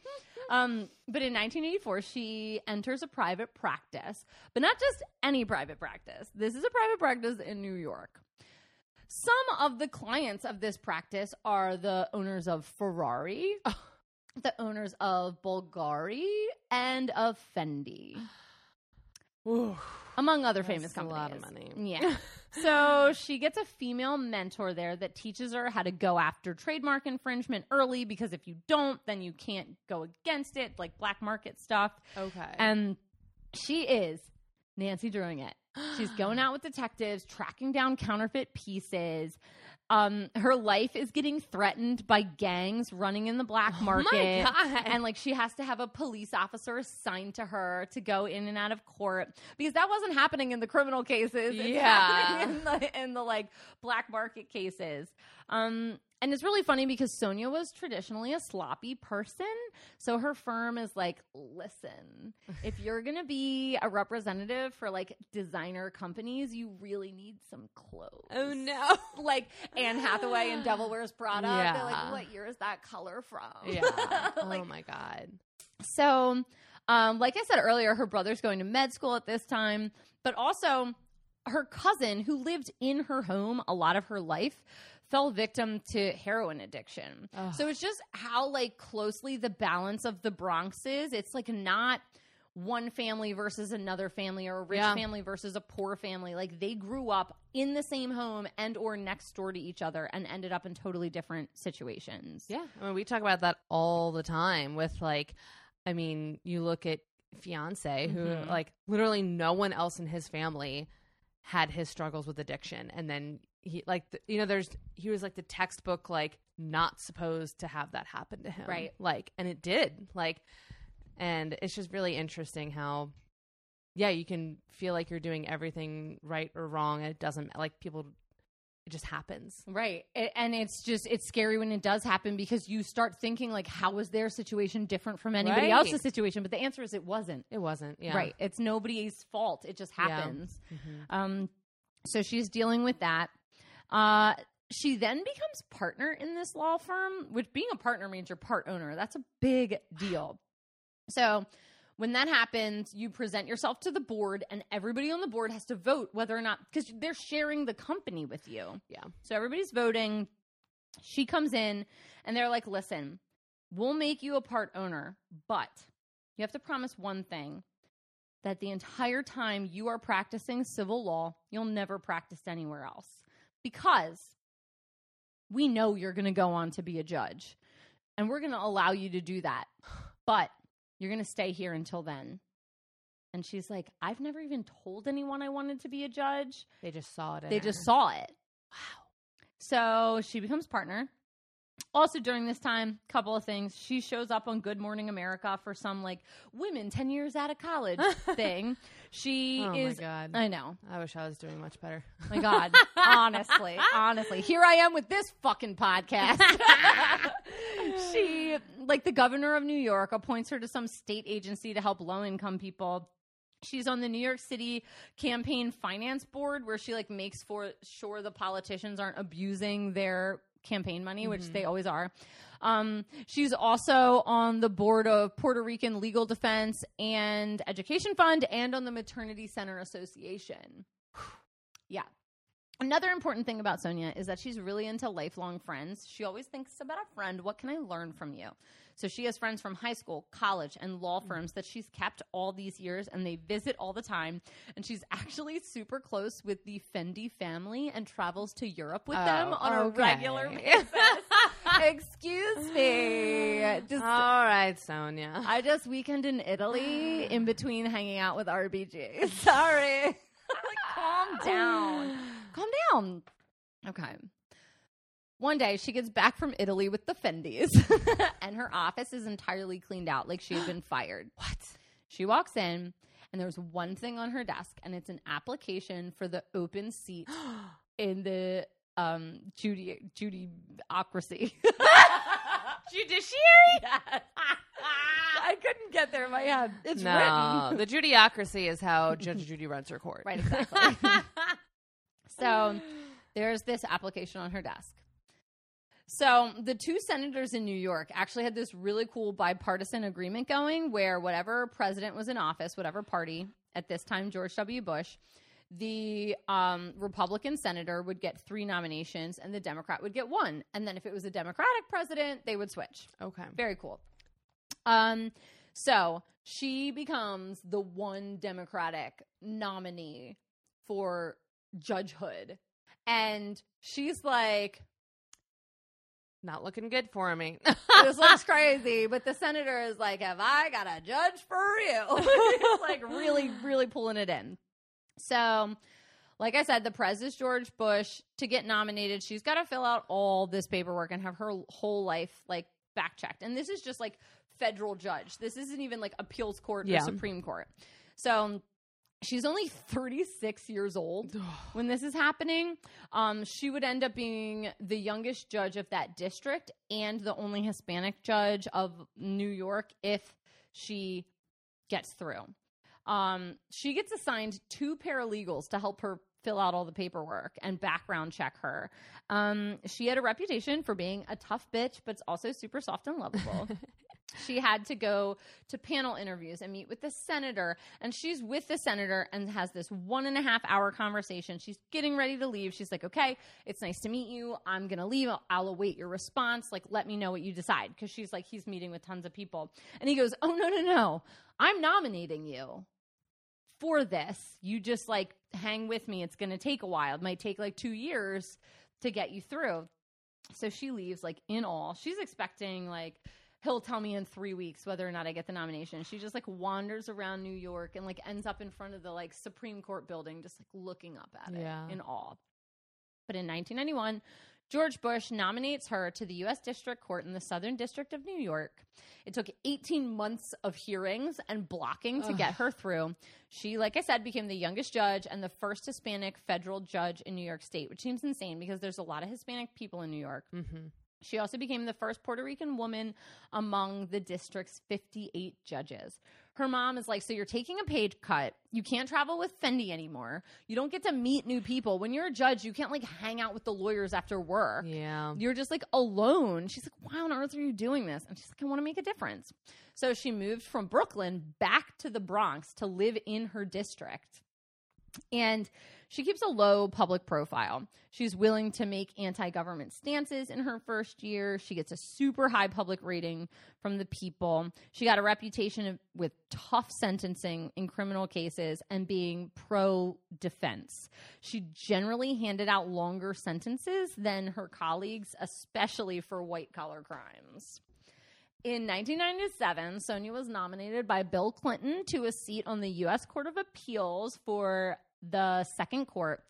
um, but in nineteen eighty-four, she enters a private practice, but not just any private practice. This is a private practice in New York. Some of the clients of this practice are the owners of Ferrari, the owners of Bulgari, and of Fendi. Ooh, among other famous companies. A lot of money. Yeah. So she gets a female mentor there that teaches her how to go after trademark infringement early, because if you don't, then you can't go against it, like black market stuff. Okay. And she is Nancy doing it. She's going out with detectives, tracking down counterfeit pieces. Um, her life is getting threatened by gangs running in the black market. Oh my God. And like she has to have a police officer assigned to her to go in and out of court, because that wasn't happening in the criminal cases. It's yeah. happening in the, in the like black market cases. Um, and it's really funny because Sonia was traditionally a sloppy person. So her firm is like, listen, if you're going to be a representative for like designer companies, you really need some clothes. Oh, no. Like Anne Hathaway in Devil Wears Prada. Yeah. They're like, what year is that color from? Yeah. Like, oh, my God. So um, like I said earlier, her brother's going to med school at this time. But also her cousin, who lived in her home a lot of her life, fell victim to heroin addiction. Ugh. So it's just how, like, closely the balance of the Bronx is. It's, like, not one family versus another family, or a rich yeah. family versus a poor family. Like, they grew up in the same home and or next door to each other and ended up in totally different situations. Yeah. I mean, we talk about that all the time with, like, I mean, you look at Fiance, who, mm-hmm. like, literally no one else in his family had his struggles with addiction. And then he, like, the, you know, there's, he was like the textbook, like, not supposed to have that happen to him. Right. Like, and it did. Like, and it's just really interesting how, yeah, you can feel like you're doing everything right or wrong. And it doesn't, like, people, it just happens. Right. It, and it's just, it's scary when it does happen, because you start thinking, like, how is their situation different from anybody right. else's situation? But the answer is it wasn't. It wasn't. Yeah. Right. It's nobody's fault. It just happens. Yeah. Mm-hmm. Um, so she's dealing with that. Uh, she then becomes partner in this law firm, which being a partner means you're part owner. That's a big deal. So when that happens, you present yourself to the board, and everybody on the board has to vote whether or not, because they're sharing the company with you. Yeah. So everybody's voting. She comes in and they're like, listen, we'll make you a part owner, but you have to promise one thing: that the entire time you are practicing civil law, you'll never practice anywhere else. Because we know you're going to go on to be a judge, and we're going to allow you to do that, but you're going to stay here until then. And she's like, I've never even told anyone I wanted to be a judge. They just saw it. They just her. saw it. Wow. So she becomes partner. Also during this time, a couple of things. She shows up on Good Morning America for some, like, women ten years out of college thing. She oh is. Oh, my God. I know. I wish I was doing much better. My God. Honestly. Honestly. Here I am with this fucking podcast. She, like, the governor of New York appoints her to some state agency to help low-income people. She's on the New York City campaign finance board, where she, like, makes for sure the politicians aren't abusing their campaign money, which mm-hmm. they always are. Um, she's also on the board of Puerto Rican Legal Defense and Education Fund, and on the Maternity Center Association. Yeah. Another important thing about Sonia is that she's really into lifelong friends. She always thinks about a friend. What can I learn from you? So she has friends from high school, college, and law firms that she's kept all these years, and they visit all the time. And she's actually super close with the Fendi family and travels to Europe with oh, them on okay. a regular basis. Excuse me. Just, all right, Sonia. I just weekend in Italy in between hanging out with R B G. Sorry. Like, calm down. Calm down. Okay. One day, she gets back from Italy with the Fendis, and her office is entirely cleaned out like she had been fired. What? She walks in, and there's one thing on her desk, and it's an application for the open seat in the um, Judy Judyocracy. Judiciary? Yes. I couldn't get there in my head. It's no, written. The Judyocracy is how Judge Judy runs her court. Right, exactly. So there's this application on her desk. So the two senators in New York actually had this really cool bipartisan agreement going where whatever president was in office, whatever party, at this time George W. Bush, the um, Republican senator would get three nominations and the Democrat would get one. And then if it was a Democratic president, they would switch. Okay. Very cool. Um, so she becomes the one Democratic nominee for judgehood. And she's like... Not looking good for me. This looks crazy. But the senator is like, have I got a judge for you? He's like really, really pulling it in. So, like I said, the prez is George Bush. To get nominated, she's got to fill out all this paperwork and have her whole life, like, back-checked. And this is just, like, federal judge. This isn't even, like, appeals court yeah. or Supreme Court. So... She's only thirty-six years old when this is happening. Um, she would end up being the youngest judge of that district and the only Hispanic judge of New York if she gets through. Um, she gets assigned two paralegals to help her fill out all the paperwork and background check her. Um, she had a reputation for being a tough bitch, but it's also super soft and lovable. She had to go to panel interviews and meet with the senator, and she's with the senator and has this one and a half hour conversation. She's getting ready to leave. She's like, okay, it's nice to meet you. I'm going to leave. I'll, I'll await your response. Like, let me know what you decide. Because she's like, he's meeting with tons of people. And he goes, oh, no, no, no. I'm nominating you for this. You just, like, hang with me. It's going to take a while. It might take, like, two years to get you through. So she leaves, like, in awe. She's expecting, like... He'll tell me in three weeks whether or not I get the nomination. She just, like, wanders around New York and, like, ends up in front of the, like, Supreme Court building just, like, looking up at it yeah. in awe. But in nineteen ninety-one, George Bush nominates her to the U S District Court in the Southern District of New York. It took eighteen months of hearings and blocking to Ugh. get her through. She, like I said, became the youngest judge and the first Hispanic federal judge in New York State, which seems insane because there's a lot of Hispanic people in New York. Mm-hmm. She also became the first Puerto Rican woman among the district's fifty-eight judges. Her mom is like, so you're taking a pay cut. You can't travel with Fendi anymore. You don't get to meet new people. When you're a judge, you can't, like, hang out with the lawyers after work. Yeah. You're just, like, alone. She's like, why on earth are you doing this? And she's like, I want to make a difference. So she moved from Brooklyn back to the Bronx to live in her district. And she keeps a low public profile. She's willing to make anti-government stances in her first year. She gets a super high public rating from the people. She got a reputation of, with tough sentencing in criminal cases and being pro-defense. She generally handed out longer sentences than her colleagues, especially for white-collar crimes. In nineteen ninety-seven, Sonia was nominated by Bill Clinton to a seat on the U S Court of Appeals for the second court,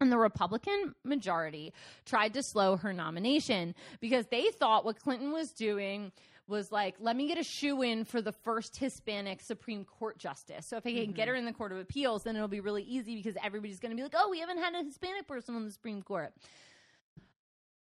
and the Republican majority tried to slow her nomination because they thought what Clinton was doing was like, let me get a shoe-in for the first Hispanic Supreme Court justice. So if I can mm-hmm. get her in the Court of Appeals, then it'll be really easy because everybody's going to be like, oh, we haven't had a Hispanic person on the Supreme Court.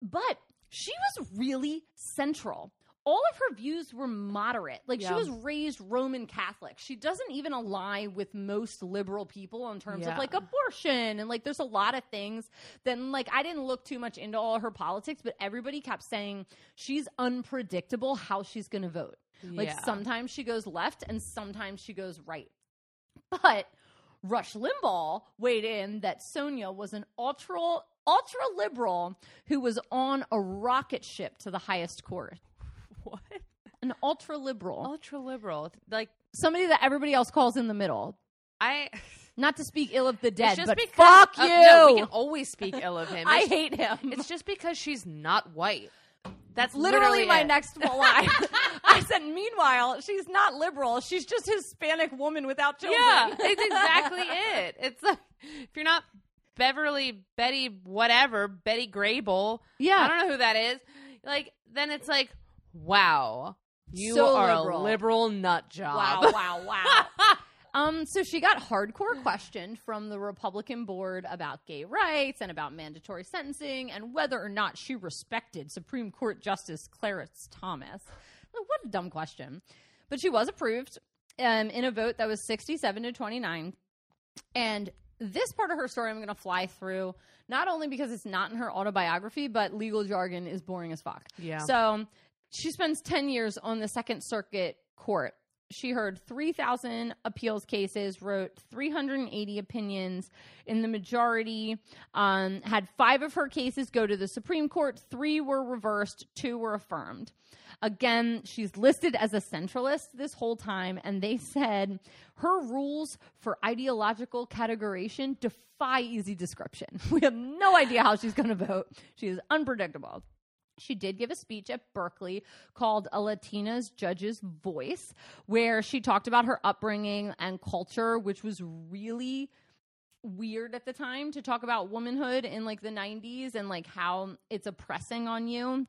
But she was really central. All of her views were moderate. Like, yeah. she was raised Roman Catholic. She doesn't even align with most liberal people in terms yeah. of, like, abortion. And, like, there's a lot of things. Then, like, I didn't look too much into all her politics, but everybody kept saying she's unpredictable how she's going to vote. Yeah. Like, sometimes she goes left and sometimes she goes right. But Rush Limbaugh weighed in that Sonia was an ultra ultra liberal who was on a rocket ship to the highest court. What? An ultra liberal. Ultra liberal. Like somebody that everybody else calls in the middle. I Not to speak ill of the dead, but fuck you. Of, no, we can always speak ill of him. I it's, hate him. It's just because she's not white. That's literally, literally my it. next line. I said, meanwhile, she's not liberal. She's just Hispanic woman without children. Yeah, it's exactly it. It's like, if you're not Beverly, Betty, whatever, Betty Grable. Yeah. I don't know who that is. Like, then it's like, wow, you so are liberal. a liberal nut job. Wow, wow, wow. Um, so she got hardcore questioned from the Republican board about gay rights and about mandatory sentencing and whether or not she respected Supreme Court Justice Clarence Thomas. What a dumb question. But she was approved um, in a vote that was sixty-seven to twenty-nine. And this part of her story I'm going to fly through, not only because it's not in her autobiography, but legal jargon is boring as fuck. Yeah. So she spends ten years on the Second Circuit Court. She heard three thousand appeals cases, wrote three hundred eighty opinions in the majority, um, had five of her cases go to the Supreme Court. Three were reversed. Two were affirmed. Again, she's listed as a centralist this whole time, and they said her rules for ideological categorization defy easy description. We have no idea how she's going to vote. She is unpredictable. She did give a speech at Berkeley called A Latina's Judge's Voice, where she talked about her upbringing and culture, which was really weird at the time to talk about womanhood in like the nineties and like how it's oppressing on you.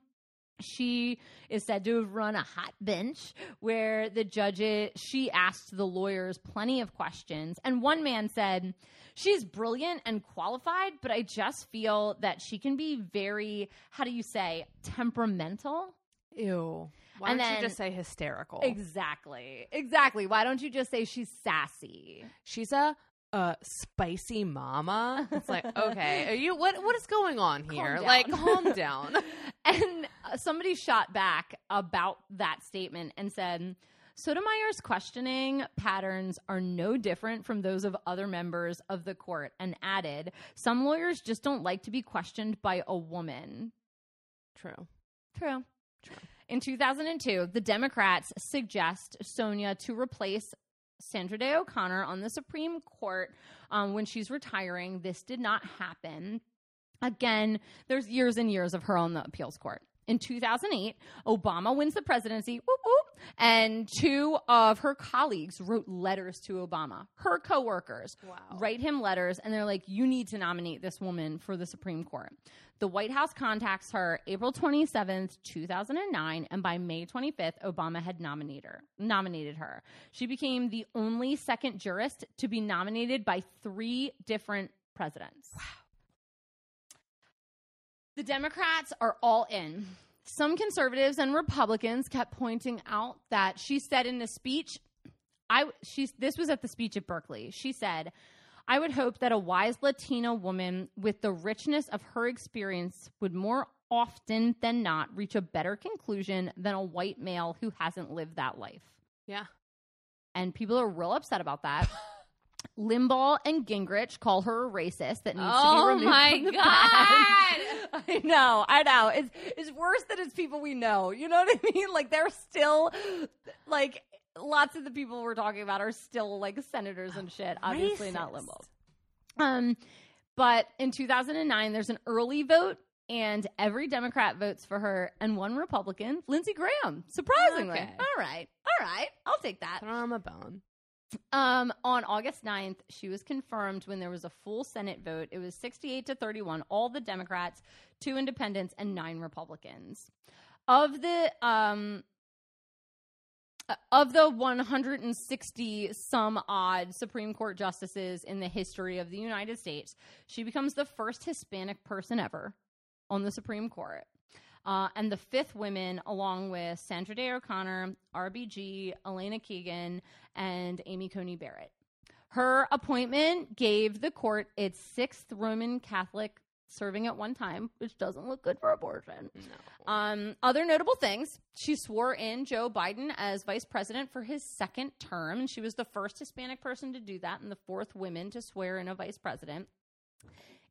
She is said to have run a hot bench where the judges, she asked the lawyers plenty of questions. And one man said, she's brilliant and qualified, but I just feel that she can be very, how do you say, temperamental? Ew. Why and don't then, you just say hysterical? Exactly. Exactly. Why don't you just say she's sassy? She's a... Uh, spicy mama. It's like, okay, are you what? What is going on here? Calm like, calm down. And uh, somebody shot back about that statement and said, Sotomayor's questioning patterns are no different from those of other members of the court, and added, some lawyers just don't like to be questioned by a woman. True. True. True. In two thousand two, the Democrats suggest Sonia to replace Sandra Day O'Connor on the Supreme Court um, when she's retiring. This did not happen. Again, there's years and years of her on the appeals court. In two thousand eight, Obama wins the presidency, whoop, whoop, and two of her colleagues wrote letters to Obama, her coworkers. Wow. Write him letters, and they're like, you need to nominate this woman for the Supreme Court. The White House contacts her April twenty-seventh, two thousand nine, and by May twenty-fifth, Obama had nominated her. Nominated her. She became the only second jurist to be nominated by three different presidents. Wow. The Democrats are all in. Some conservatives and Republicans kept pointing out that she said in the speech, I, she's, this was at the speech at Berkeley. She said, I would hope that a wise Latina woman with the richness of her experience would more often than not reach a better conclusion than a white male who hasn't lived that life. Yeah. And people are real upset about that. Limbaugh and Gingrich call her a racist that needs oh to be removed. Oh my from the God! Band. I know, I know. It's it's worse than it's people we know. You know what I mean? Like they're still like lots of the people we're talking about are still like senators and shit. Obviously racist. Not Limbaugh. Um, but in two thousand nine, there's an early vote, and every Democrat votes for her, and one Republican, Lindsey Graham. Surprisingly, okay. all right, all right, I'll take that. Throw him a bone. Um, on August ninth, she was confirmed when there was a full Senate vote. It was sixty-eight to thirty-one, all the Democrats, two independents, and nine Republicans. Of the um, of the one hundred sixty some odd Supreme Court justices in the history of the United States, she becomes the first Hispanic person ever on the Supreme Court. Uh, and the fifth women, along with Sandra Day O'Connor, R B G, Elena Kagan, and Amy Coney Barrett. Her appointment gave the court its sixth Roman Catholic serving at one time, which doesn't look good for abortion. No. Um, other notable things, she swore in Joe Biden as vice president for his second term, and she was the first Hispanic person to do that and the fourth woman to swear in a vice president.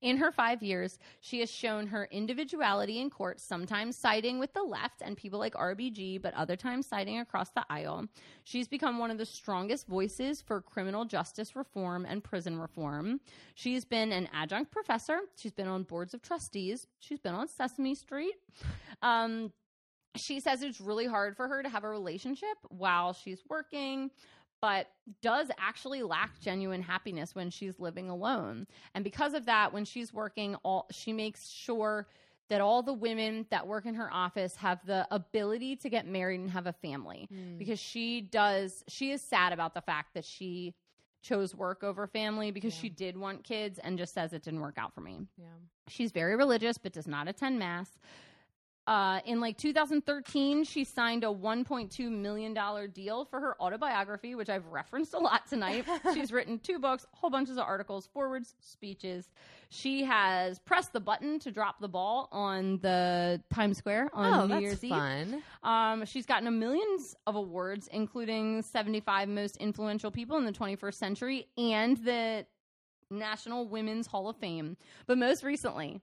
In her five years, she has shown her individuality in court, sometimes siding with the left and people like R B G, but other times siding across the aisle. She's become one of the strongest voices for criminal justice reform and prison reform. She's been an adjunct professor. She's been on boards of trustees. She's been on Sesame Street. Um, she says it's really hard for her to have a relationship while she's working, but does actually lack genuine happiness when she's living alone. And because of that, when she's working, all, she makes sure that all the women that work in her office have the ability to get married and have a family. Mm. Because she does, she is sad about the fact that she chose work over family because yeah. she did want kids and just says it didn't work out for me. Yeah. She's very religious but does not attend mass. Uh, in like two thousand thirteen, she signed a one point two million dollars deal for her autobiography, which I've referenced a lot tonight. She's written two books, whole bunches of articles, forwards, speeches. She has pressed the button to drop the ball on the Times Square on oh, New Year's Eve. Oh, that's fun. Um, she's gotten a millions of awards, including seventy-five Most Influential People in the twenty-first Century and the National Women's Hall of Fame. But most recently,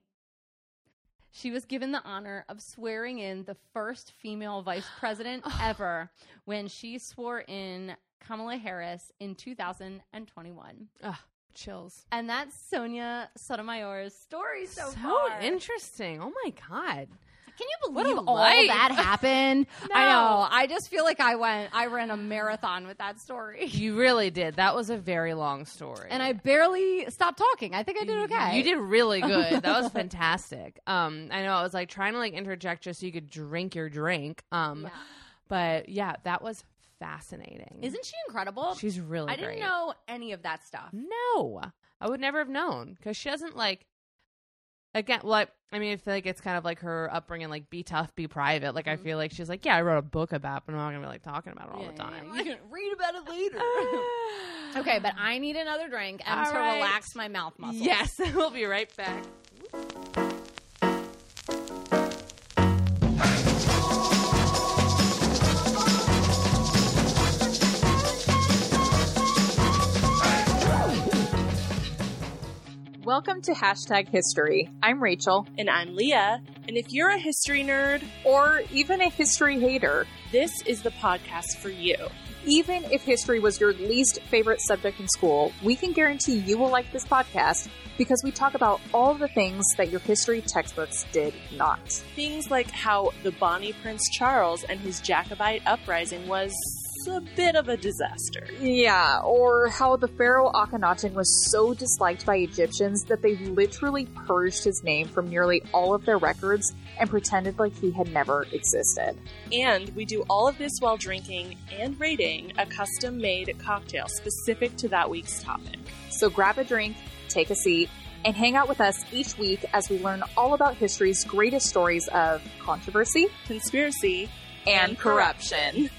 she was given the honor of swearing in the first female vice president ever when she swore in Kamala Harris in two thousand twenty-one. Ugh, chills. And that's Sonia Sotomayor's story so, so far. So interesting. Oh, my God. Can you believe all that happened? No. I know. I just feel like I went, I ran a marathon with that story. You really did. That was a very long story. And I barely stopped talking. I think I did okay. You did really good. That was fantastic. Um, I know. I was like trying to like interject just so you could drink your drink. Um, yeah. But yeah, that was fascinating. Isn't she incredible? She's really I great. I didn't know any of that stuff. No. I would never have known because she doesn't like. Again, well, I, I mean, I feel like it's kind of like her upbringing, like, be tough, be private. Like, mm-hmm. I feel like she's like, yeah, I wrote a book about it, but I'm not going to be, like, talking about it all yeah, the time. Yeah, you can read about it later. Okay, but I need another drink and all to right. relax my mouth muscles. Yes, we'll be right back. Welcome to Hashtag History. I'm Rachel. And I'm Leah. And if you're a history nerd or even a history hater, this is the podcast for you. Even if history was your least favorite subject in school, we can guarantee you will like this podcast because we talk about all the things that your history textbooks did not. Things like how the Bonnie Prince Charles and his Jacobite uprising was a bit of a disaster. Yeah, or how the pharaoh Akhenaten was so disliked by Egyptians that they literally purged his name from nearly all of their records and pretended like he had never existed. And we do all of this while drinking and rating a custom-made cocktail specific to that week's topic. So grab a drink, take a seat, and hang out with us each week as we learn all about history's greatest stories of controversy, conspiracy, and, and corruption. corruption.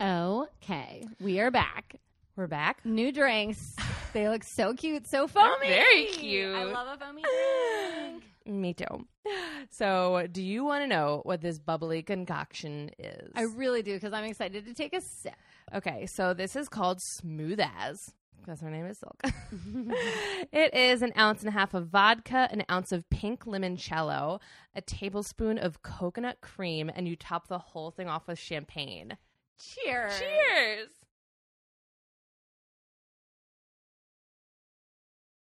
Okay, we are back. We're back. New drinks. They look so cute, so foamy. They're very cute. I love a foamy drink. Me too. So, do you want to know what this bubbly concoction is? I really do, because I'm excited to take a sip. Okay, so this is called Smooth As, because her name is Silk. It is an ounce and a half of vodka, an ounce of pink limoncello, a tablespoon of coconut cream, and you top the whole thing off with champagne. Cheers. Cheers.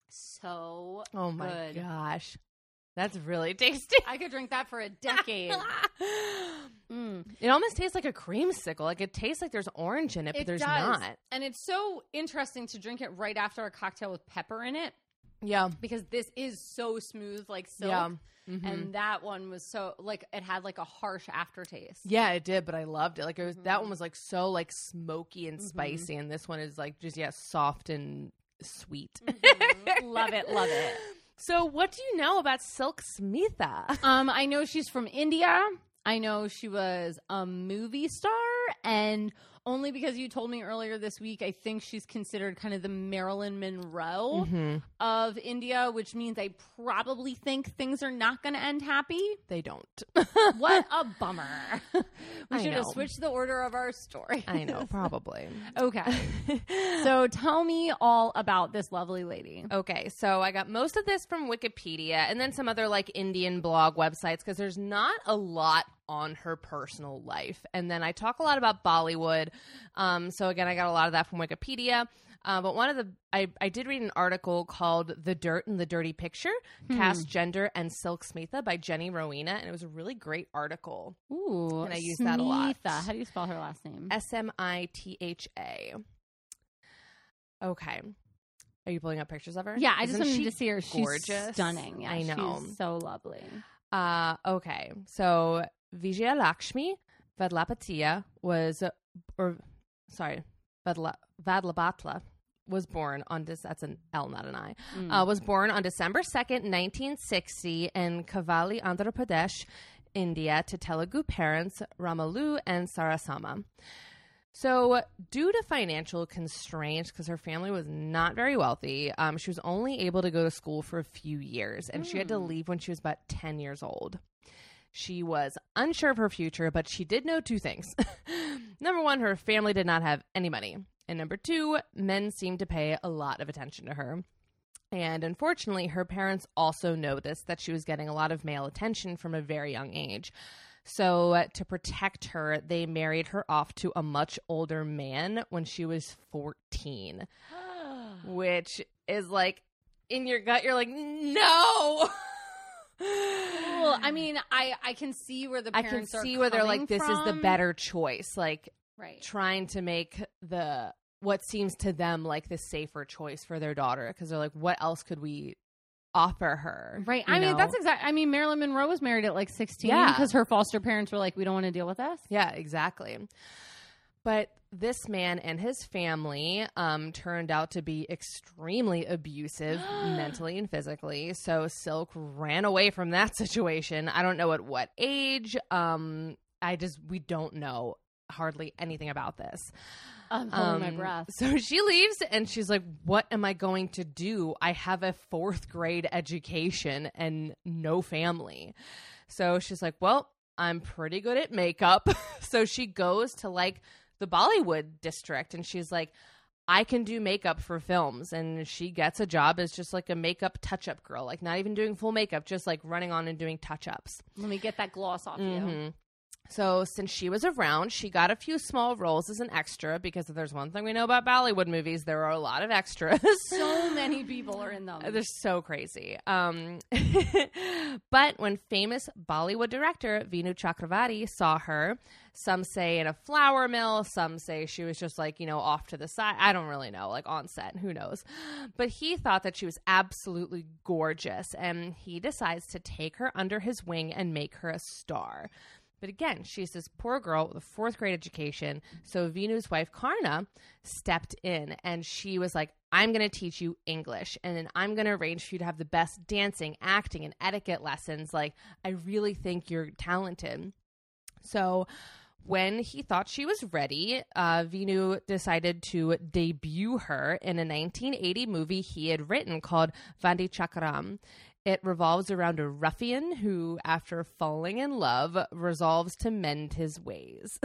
So Oh my good. gosh. That's really tasty. I could drink that for a decade. mm. It almost tastes like a creamsicle. Like it tastes like there's orange in it, but it there's does. not. And it's so interesting to drink it right after a cocktail with pepper in it. Yeah. Because this is so smooth, like Silk. Yeah. Mm-hmm. And that one was so, like, it had, like, a harsh aftertaste. Yeah, it did, but I loved it. Like, it was mm-hmm. that one was, like, so, like, smoky and mm-hmm. spicy, and this one is, like, just, yeah, soft and sweet. Mm-hmm. Love it, love it. So what do you know about Silk Smitha? Um, I know she's from India. I know she was a movie star and only because you told me earlier this week, I think she's considered kind of the Marilyn Monroe mm-hmm. of India, which means I probably think things are not going to end happy. They don't. What a bummer. We should have switched the order of our story. I know, probably. Okay. So tell me all about this lovely lady. Okay. So I got most of this from Wikipedia and then some other like Indian blog websites because there's not a lot on her personal life. And then I talk a lot about Bollywood. Um, so again, I got a lot of that from Wikipedia. Uh, but one of the, I, I did read an article called The Dirt and the Dirty Picture, hmm. Caste, Gender, and Silk Smitha by Jenny Rowena. And it was a really great article. Ooh. And I used that a lot. Smitha. How do you spell her last name? S M I T H A. Okay. Are you pulling up pictures of her? Yeah. I Isn't just wanted to see her. She's gorgeous. Stunning. Yeah, I know. She's so lovely. Uh, okay. So Vijayalakshmi Vadlapatiya was, or sorry, Vadla, Vadlapatla was born on, De- that's an L, not an I, mm. uh, was born on December second, nineteen sixty in Kavali, Andhra Pradesh, India, to Telugu parents Ramalu and Sarasama. So due to financial constraints, because her family was not very wealthy, um, she was only able to go to school for a few years, and mm. she had to leave when she was about ten years old. She was unsure of her future, but she did know two things. Number one, her family did not have any money. And number two, men seemed to pay a lot of attention to her. And unfortunately, her parents also noticed that she was getting a lot of male attention from a very young age. So uh, to protect her, they married her off to a much older man when she was fourteen, which is like, in your gut, you're like, no! Cool. I mean, I, I can see where the parents are I can see where they're like, this from. Is the better choice. Like, right. Trying to make the what seems to them like the safer choice for their daughter. Because they're like, what else could we offer her? Right. I know? mean, that's exactly. I mean, Marilyn Monroe was married at like sixteen because yeah. her foster parents were like, we don't want to deal with this. Yeah, exactly. But this man and his family um, turned out to be extremely abusive mentally and physically. So Silk ran away from that situation. I don't know at what age. Um, I just, we don't know hardly anything about this. I'm holding um, my breath. So she leaves and she's like, what am I going to do? I have a fourth grade education and no family. So she's like, well, I'm pretty good at makeup. So she goes to like the Bollywood district and she's like, I can do makeup for films. And she gets a job as just like a makeup touch-up girl, like not even doing full makeup, just like running on and doing touch-ups. Let me get that gloss off mm-hmm. you. So since she was around, she got a few small roles as an extra because if there's one thing we know about Bollywood movies, there are a lot of extras. So many people are in them. They're so crazy. Um, but when famous Bollywood director Vinu Chakravarti saw her, some say in a flour mill, some say she was just like, you know, off to the side. I don't really know, like on set, who knows. But he thought that she was absolutely gorgeous and he decides to take her under his wing and make her a star. But again, she's this poor girl with a fourth grade education. So Vinu's wife, Karna, stepped in and she was like, I'm going to teach you English and then I'm going to arrange for you to have the best dancing, acting, and etiquette lessons. Like, I really think you're talented. So when he thought she was ready, uh, Vinu decided to debut her in a nineteen eighty movie he had written called Vandi Chakaram. It revolves around a ruffian who, after falling in love, resolves to mend his ways.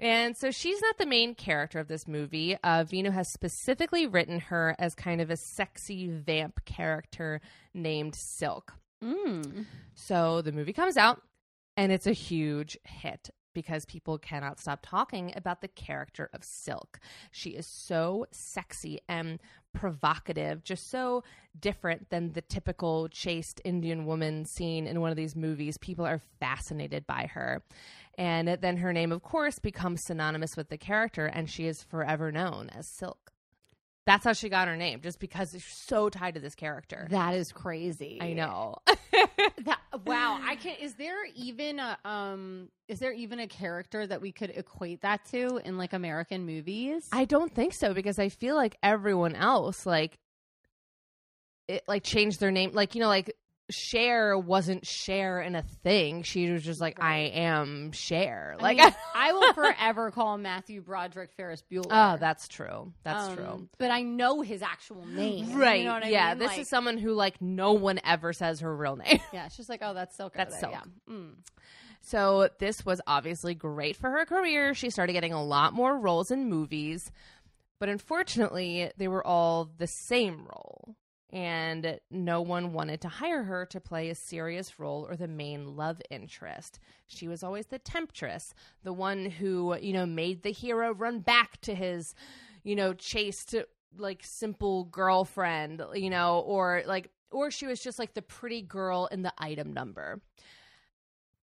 And so she's not the main character of this movie. Uh, Vinu has specifically written her as kind of a sexy vamp character named Silk. Mm. So the movie comes out, and it's a huge hit because people cannot stop talking about the character of Silk. She is so sexy and provocative, just so different than the typical chaste Indian woman seen in one of these movies. People are fascinated by her. And then her name, of course, becomes synonymous with the character, and she is forever known as Silk. That's how she got her name, just because she's so tied to this character. That is crazy. I know. that, wow. I can. Is there even a um? Is there even a character that we could equate that to in like American movies? I don't think so because I feel like everyone else like it like changed their name, like you know, like Cher wasn't Cher in a thing. She was just like, right. I am Cher. Like, I mean, I will forever call Matthew Broderick Ferris Bueller. Oh, that's true. That's um, true. But I know his actual name. Right. You know what I yeah, mean? This like, is someone who, like, no one ever says her real name. Yeah, she's like, oh, that's Silk. That's Silk. Yeah. Mm. So this was obviously great for her career. She started getting a lot more roles in movies. But unfortunately, they were all the same role. And no one wanted to hire her to play a serious role or the main love interest. She was always the temptress, the one who, you know, made the hero run back to his, you know, chaste, like, simple girlfriend, you know, or like, or she was just like the pretty girl in the item number.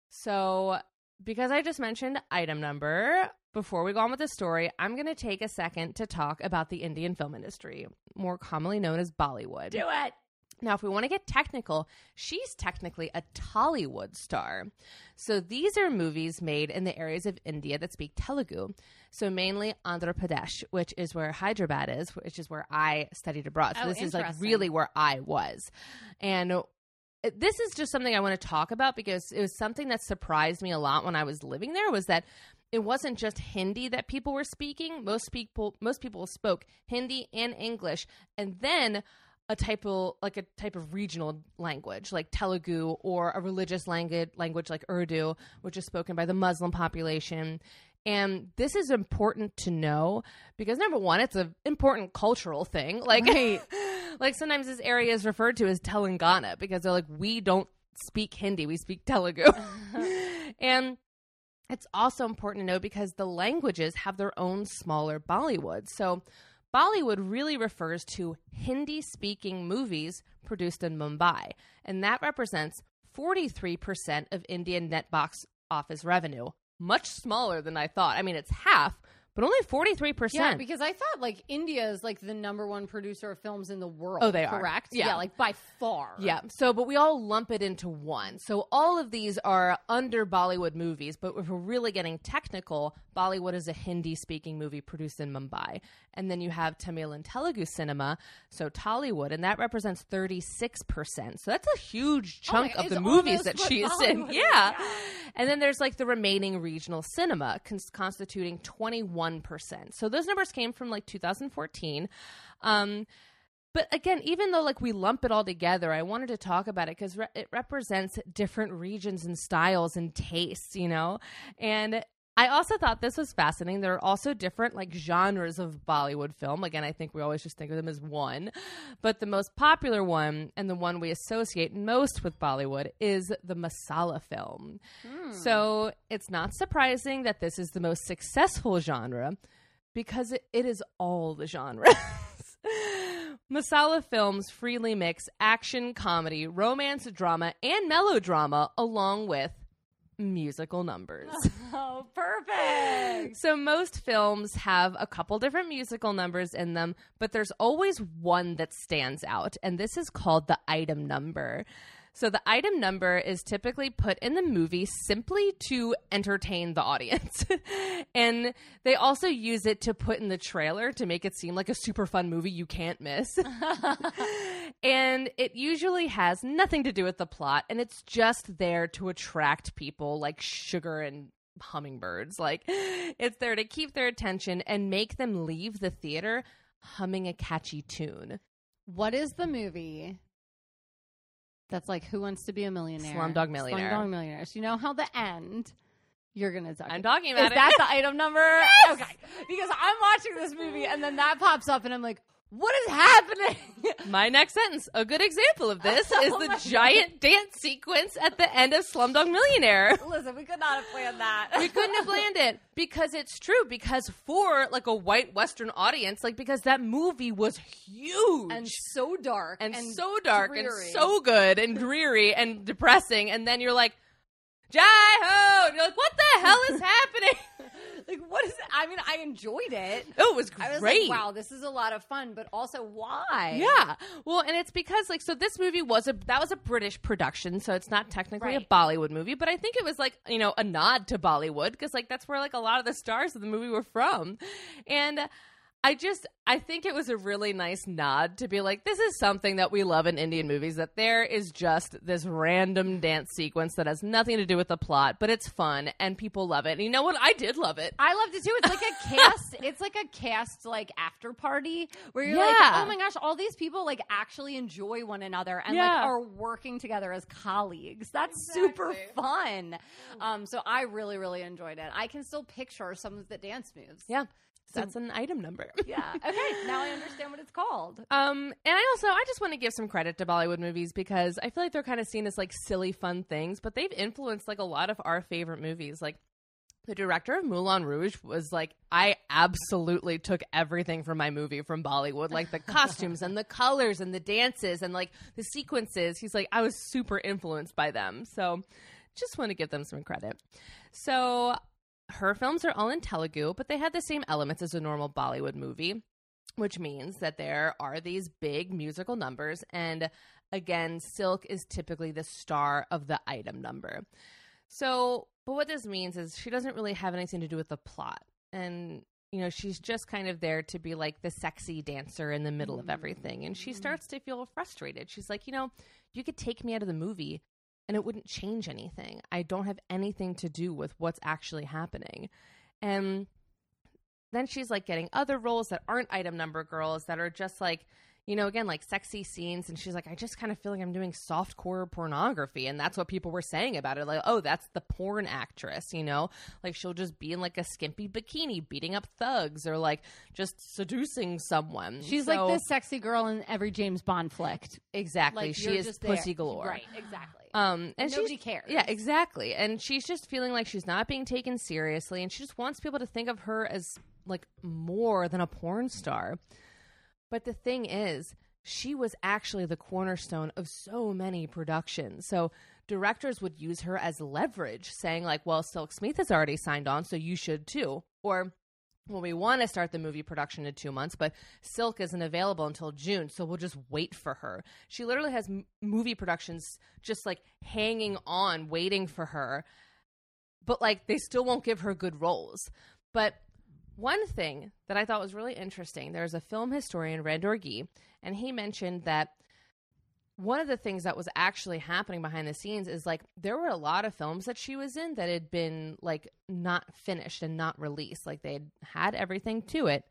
So because I just mentioned item number, before we go on with the story, I'm going to take a second to talk about the Indian film industry, more commonly known as Bollywood. Do it! Now, if we want to get technical, she's technically a Tollywood star. So these are movies made in the areas of India that speak Telugu. So mainly Andhra Pradesh, which is where Hyderabad is, which is where I studied abroad. So oh, this is like really where I was. And this is just something I want to talk about because it was something that surprised me a lot when I was living there, was that it wasn't just Hindi that people were speaking. Most people, most people spoke Hindi and English, and then a type of like a type of regional language, like Telugu, or a religious language, language like Urdu, which is spoken by the Muslim population. And this is important to know because, number one, it's an important cultural thing. Like, right. Like sometimes this area is referred to as Telangana because they're like, we don't speak Hindi, we speak Telugu, and it's also important to know because the languages have their own smaller Bollywood. So Bollywood really refers to Hindi-speaking movies produced in Mumbai, and that represents forty-three percent of Indian net box office revenue. Much smaller than I thought. I mean, it's half, but only forty-three percent. Yeah, because I thought, like, India is, like, the number one producer of films in the world. Oh, they are. Correct? Yeah. Yeah, like, by far. Yeah. So, but we all lump it into one. So all of these are under Bollywood movies, but if we're really getting technical, Bollywood is a Hindi-speaking movie produced in Mumbai. And then you have Tamil and Telugu cinema, so Tollywood, and that represents thirty-six percent. So that's a huge chunk oh my, of the movies that she is in. Yeah. yeah. And then there's, like, the remaining regional cinema, cons- constituting twenty-one percent. So those numbers came from like two thousand fourteen. Um, but again, even though like we lump it all together, I wanted to talk about it because re- it represents different regions and styles and tastes, you know, and I also thought this was fascinating. There are also different like genres of Bollywood film. Again, I think we always just think of them as one, but the most popular one and the one we associate most with Bollywood is the masala film. Mm. So it's not surprising that this is the most successful genre because it, it is all the genres. Masala films freely mix action, comedy, romance, drama, and melodrama along with musical numbers. Oh, perfect. So most films have a couple different musical numbers in them, but there's always one that stands out, and this is called the item number. So the item number is typically put in the movie simply to entertain the audience. And they also use it to put in the trailer to make it seem like a super fun movie you can't miss. And it usually has nothing to do with the plot, and it's just there to attract people like sugar and hummingbirds. Like, it's there to keep their attention and make them leave the theater humming a catchy tune. What is the movie that's like Who Wants to Be a Millionaire? Slumdog Millionaire. Slumdog Millionaire. So you know how the end, you're going to talk I'm about. talking about Is it. Is that the item number? Yes! Okay. Because I'm watching this movie and then that pops up and I'm like, what is happening? My next sentence. A good example of this oh, is the giant God. dance sequence at the end of Slumdog Millionaire. Listen, we could not have planned that. We couldn't have planned it because it's true. Because for like a white Western audience, like because that movie was huge. And so dark. And, and so dark dreary. And so good and dreary and depressing. And then you're like, Jai-ho! And you're like, what the hell is happening? Like, what is it? I mean, I enjoyed it. Oh, it was great. I was like, wow, this is a lot of fun, but also why? Yeah. Well, and it's because, like, so this movie was a, that was a British production, so it's not technically right. a Bollywood movie, but I think it was, like, you know, a nod to Bollywood, because, like, that's where, like, a lot of the stars of the movie were from. And I just, I think it was a really nice nod to be like, this is something that we love in Indian movies, that there is just this random dance sequence that has nothing to do with the plot, but it's fun and people love it. And you know what? I did love it. I loved it too. It's like a cast, it's like a cast like after party where you're yeah. like, oh my gosh, all these people like actually enjoy one another and yeah. like are working together as colleagues. That's exactly. super fun. Um, so I really, really enjoyed it. I can still picture some of the dance moves. Yeah. So that's an item number. Yeah. Okay. Now I understand what it's called. Um, and I also, I just want to give some credit to Bollywood movies because I feel like they're kind of seen as like silly, fun things, but they've influenced like a lot of our favorite movies. Like the director of Moulin Rouge was like, I absolutely took everything from my movie from Bollywood, like the costumes and the colors and the dances and like the sequences. He's like, I was super influenced by them. So just want to give them some credit. So her films are all in Telugu, but they had the same elements as a normal Bollywood movie, which means that there are these big musical numbers. And again, Silk is typically the star of the item number. So, but what this means is she doesn't really have anything to do with the plot. And, you know, she's just kind of there to be like the sexy dancer in the middle of everything. And she starts to feel frustrated. She's like, you know, you could take me out of the movie and it wouldn't change anything. I don't have anything to do with what's actually happening. And then she's like getting other roles that aren't item number girls that are just like, you know, again, like sexy scenes. And she's like, I just kind of feel like I'm doing softcore pornography. And that's what people were saying about it. Like, oh, that's the porn actress, you know, like she'll just be in like a skimpy bikini beating up thugs or like just seducing someone. She's so, like this sexy girl in every James Bond flick. Exactly. Like, she is pussy galore. Right. Exactly. Um, and nobody cares. Yeah, exactly. And she's just feeling like she's not being taken seriously. And she just wants people to think of her as like more than a porn star. But the thing is, she was actually the cornerstone of so many productions. So directors would use her as leverage, saying like, well, Silk Smitha has already signed on, so you should too. Or, well, we want to start the movie production in two months, but Silk isn't available until June, so we'll just wait for her. She literally has m- movie productions just like hanging on, waiting for her. But like they still won't give her good roles. But one thing that I thought was really interesting, there's a film historian, Randor Guy, and he mentioned that one of the things that was actually happening behind the scenes is like there were a lot of films that she was in that had been like not finished and not released. Like they had had everything to it,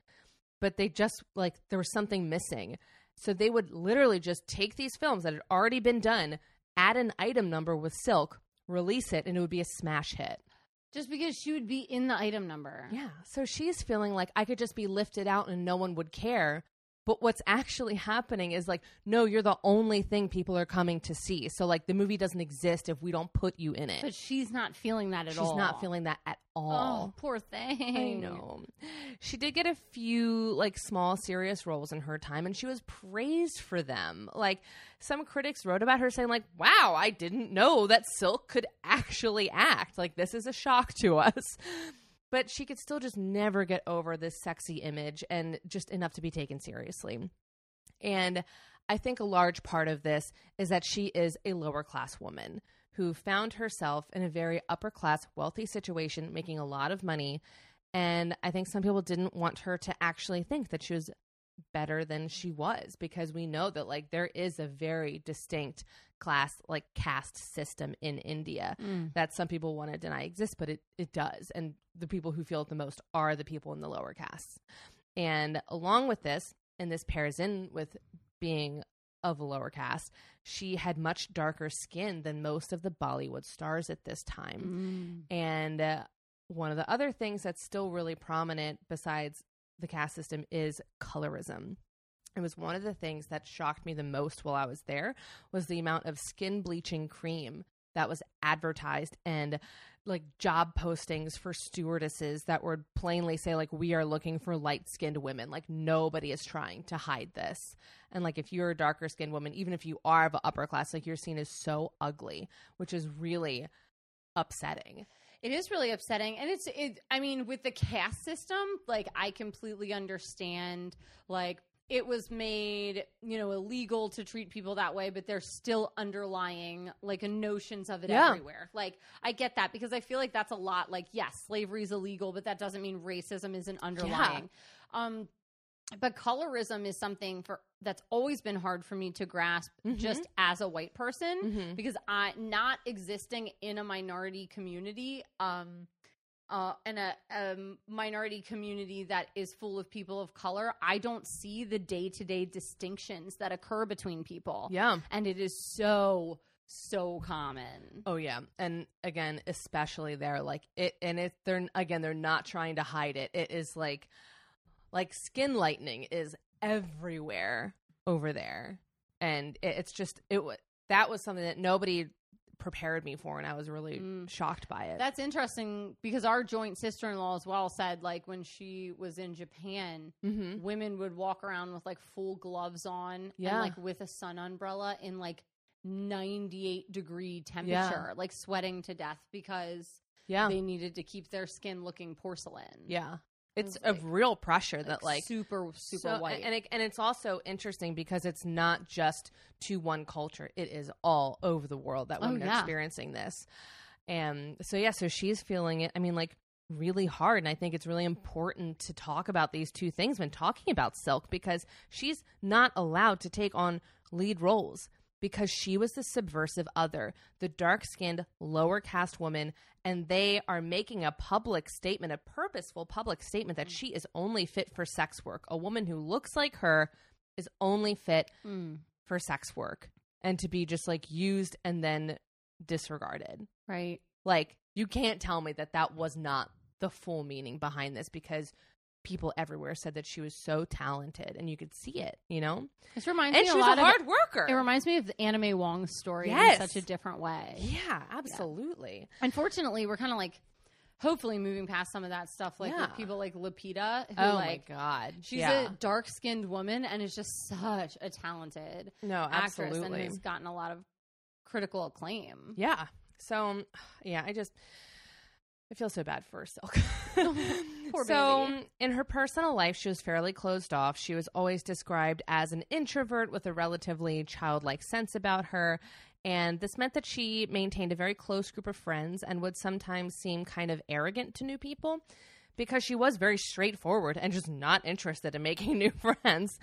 but they just like there was something missing. So they would literally just take these films that had already been done, add an item number with Silk, release it, and it would be a smash hit. Just because she would be in the item number. Yeah. So she's feeling like I could just be lifted out and no one would care. But what's actually happening is like, no, you're the only thing people are coming to see. So like the movie doesn't exist if we don't put you in it. But she's not feeling that at all. She's not feeling that at all. Oh, poor thing. I know. She did get a few like small serious roles in her time and she was praised for them. Like some critics wrote about her saying like, wow, I didn't know that Silk could actually act. Like this is a shock to us. But she could still just never get over this sexy image and just enough to be taken seriously. And I think a large part of this is that she is a lower class woman who found herself in a very upper class, wealthy situation, making a lot of money. And I think some people didn't want her to actually think that she was better than she was, because we know that like there is a very distinct class like caste system in India mm. that some people want to deny exists, but it it does. And the people who feel it the most are the people in the lower castes. And along with this, and this pairs in with being of a lower caste, she had much darker skin than most of the Bollywood stars at this time. Mm. And uh, one of the other things that's still really prominent besides the caste system is colorism. It was one of the things that shocked me the most while I was there was the amount of skin bleaching cream that was advertised and like job postings for stewardesses that would plainly say like, we are looking for light skinned women. Like nobody is trying to hide this. And like, if you're a darker skinned woman, even if you are of an upper class, like you're seen as so ugly, which is really upsetting. It is really upsetting. And it's, it, I mean, with the caste system, like, I completely understand, like, it was made, you know, illegal to treat people that way, but there's still underlying, like, notions of it yeah. everywhere. Like, I get that because I feel like that's a lot, like, yes, slavery is illegal, but that doesn't mean racism isn't underlying. Yeah. Um, But colorism is something for that's always been hard for me to grasp mm-hmm. just as a white person mm-hmm. because I not existing in a minority community um uh in a um minority community that is full of people of color, I don't see the day-to-day distinctions that occur between people. Yeah. And it is so so common. Oh yeah. And again, especially they're like it and it they're again they're not trying to hide it. It is like Like, skin lightening is everywhere over there. And it, it's just, it that was something that nobody prepared me for, and I was really mm. shocked by it. That's interesting, because our joint sister-in-law as well said, like, when she was in Japan, mm-hmm. women would walk around with, like, full gloves on yeah. and, like, with a sun umbrella in, like, ninety-eight degree temperature, yeah. like, sweating to death because yeah. they needed to keep their skin looking porcelain. Yeah. It's like, a real pressure like that, like super, super so, white, and it, and it's also interesting because it's not just to one culture; it is all over the world that women oh, yeah. are experiencing this. And so, yeah, so she's feeling it. I mean, like really hard, and I think it's really important to talk about these two things when talking about Silk, because she's not allowed to take on lead roles because she was the subversive other, the dark-skinned, lower-caste woman. And they are making a public statement, a purposeful public statement that mm. she is only fit for sex work. A woman who looks like her is only fit mm. for sex work and to be just like used and then disregarded. Right. Like you can't tell me that that was not the full meaning behind this, because people everywhere said that she was so talented and you could see it, you know? This reminds and me a lot of... And she was a hard of, worker. It reminds me of the Anime Wong's story yes. in such a different way. Yeah, absolutely. Yeah. Unfortunately, we're kind of like, hopefully moving past some of that stuff, like yeah. with people like Lupita. Who, oh like, my God. She's yeah. a dark-skinned woman and is just such a talented no, actress and has gotten a lot of critical acclaim. Yeah. So, yeah, I just... I feel so bad for herself. Poor so, baby. In her personal life, she was fairly closed off. She was always described as an introvert with a relatively childlike sense about her. And this meant that she maintained a very close group of friends and would sometimes seem kind of arrogant to new people because she was very straightforward and just not interested in making new friends.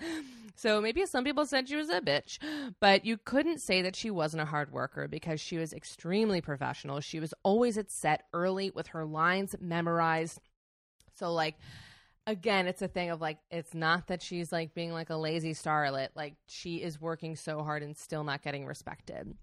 So maybe some people said she was a bitch, but you couldn't say that she wasn't a hard worker because she was extremely professional. She was always at set early with her lines memorized. So like, again, it's a thing of like, it's not that she's like being like a lazy starlet. Like she is working so hard and still not getting respected.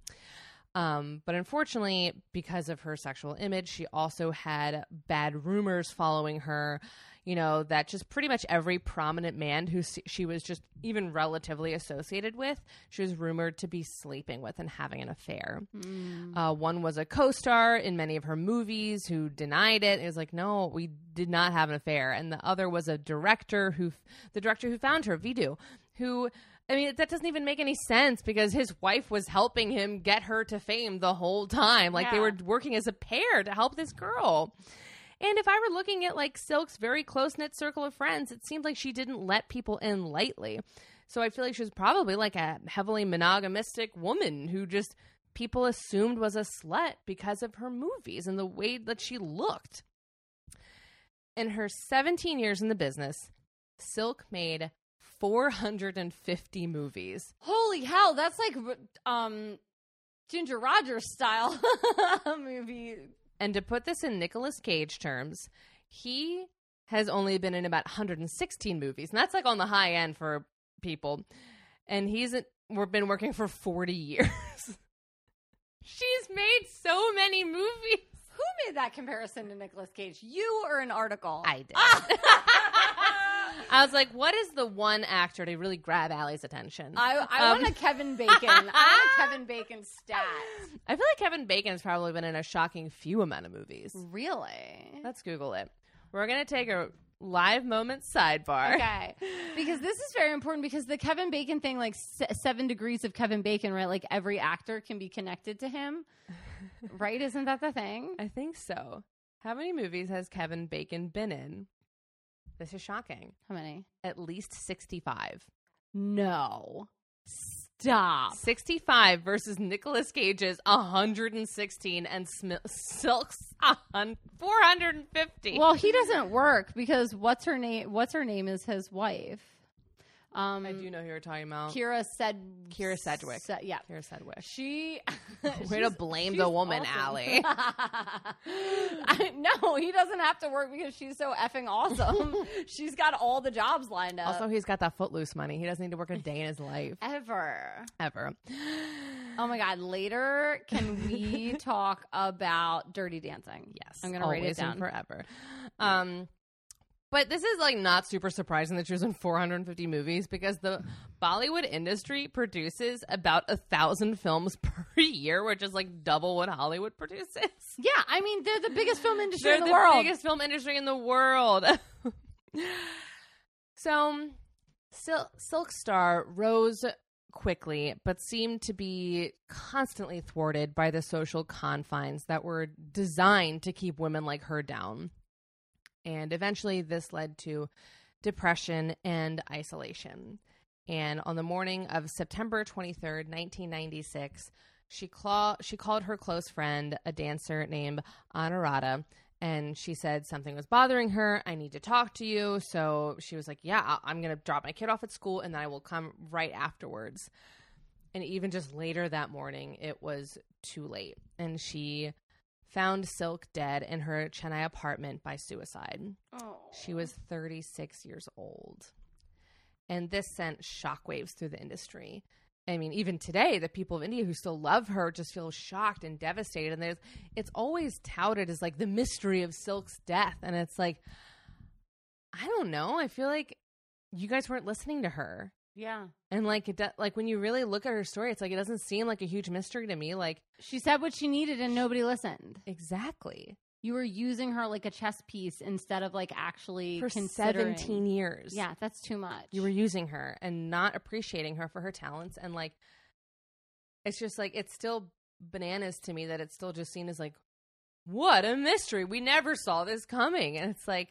Um, but unfortunately, because of her sexual image, she also had bad rumors following her, you know, that just pretty much every prominent man who she was just even relatively associated with, she was rumored to be sleeping with and having an affair. Mm. Uh, one was a co-star in many of her movies who denied it. It was like, no, we did not have an affair. And the other was a director who, the director who found her, Vidya, who... I mean, that doesn't even make any sense because his wife was helping him get her to fame the whole time. Like yeah. they were working as a pair to help this girl. And if I were looking at like Silk's very close-knit circle of friends, it seemed like she didn't let people in lightly. So I feel like she was probably like a heavily monogamistic woman who just people assumed was a slut because of her movies and the way that she looked. In her seventeen years in the business, Silk made four hundred fifty movies. Holy hell, that's like um, Ginger Rogers style movie. And to put this in Nicolas Cage terms, he has only been in about one hundred sixteen movies. And that's like on the high end for people. And he's been working for forty years. She's made so many movies. Who made that comparison to Nicolas Cage? You or an article? I did. I was like, what is the one actor to really grab Allie's attention? I, I um, want a Kevin Bacon. I want a Kevin Bacon stat. I feel like Kevin Bacon has probably been in a shocking few amount of movies. Really? Let's Google it. We're going to take a live moment sidebar. Okay. Because this is very important because the Kevin Bacon thing, like s- seven degrees of Kevin Bacon, right? Like every actor can be connected to him. Right? Isn't that the thing? I think so. How many movies has Kevin Bacon been in? This is shocking. How many? At least sixty-five. No. Stop. sixty-five versus Nicolas Cage's one hundred sixteen and Sm- Silk's four hundred fifty. Well, he doesn't work because what's her name? What's her name is his wife. Um, I do know who you're talking about. Kira Sed- Kira Sedgwick. Se- yeah. Kira Sedgwick. She... Way to blame the woman, awesome. Allie. I, no, he doesn't have to work because she's so effing awesome. She's got all the jobs lined up. Also, he's got that Footloose money. He doesn't need to work a day in his life. Ever. Ever. Oh, my God. Later, can we talk about Dirty Dancing? Yes. I'm going to write it down. Forever. Um... But this is, like, not super surprising that she was in four hundred fifty movies because the Bollywood industry produces about a thousand films per year, which is, like, double what Hollywood produces. Yeah, I mean, they're the biggest film industry in the, the world. They're the biggest film industry in the world. So, Sil- Silk Star rose quickly but seemed to be constantly thwarted by the social confines that were designed to keep women like her down. And eventually this led to depression and isolation. And on the morning of September twenty-third, nineteen ninety-six, she, claw- she called her close friend, a dancer named Honorata, and she said something was bothering her. I need to talk to you. So she was like, yeah, I- I'm going to drop my kid off at school and then I will come right afterwards. And even just later that morning, it was too late. And she... found Silk dead in her Chennai apartment by suicide. Oh. She was thirty-six years old. And this sent shockwaves through the industry. I mean, even today, the people of India who still love her just feel shocked and devastated. And there's, it's always touted as, like, the mystery of Silk's death. And it's like, I don't know. I feel like you guys weren't listening to her. Yeah. And, like, it de- like when you really look at her story, it's like it doesn't seem like a huge mystery to me. Like, she said what she needed and nobody listened. Exactly. You were using her like a chess piece instead of, like, actually for considering. seventeen years. Yeah, that's too much. You were using her and not appreciating her for her talents. And, like, it's just, like, it's still bananas to me that it's still just seen as, like, what a mystery. We never saw this coming. And it's like.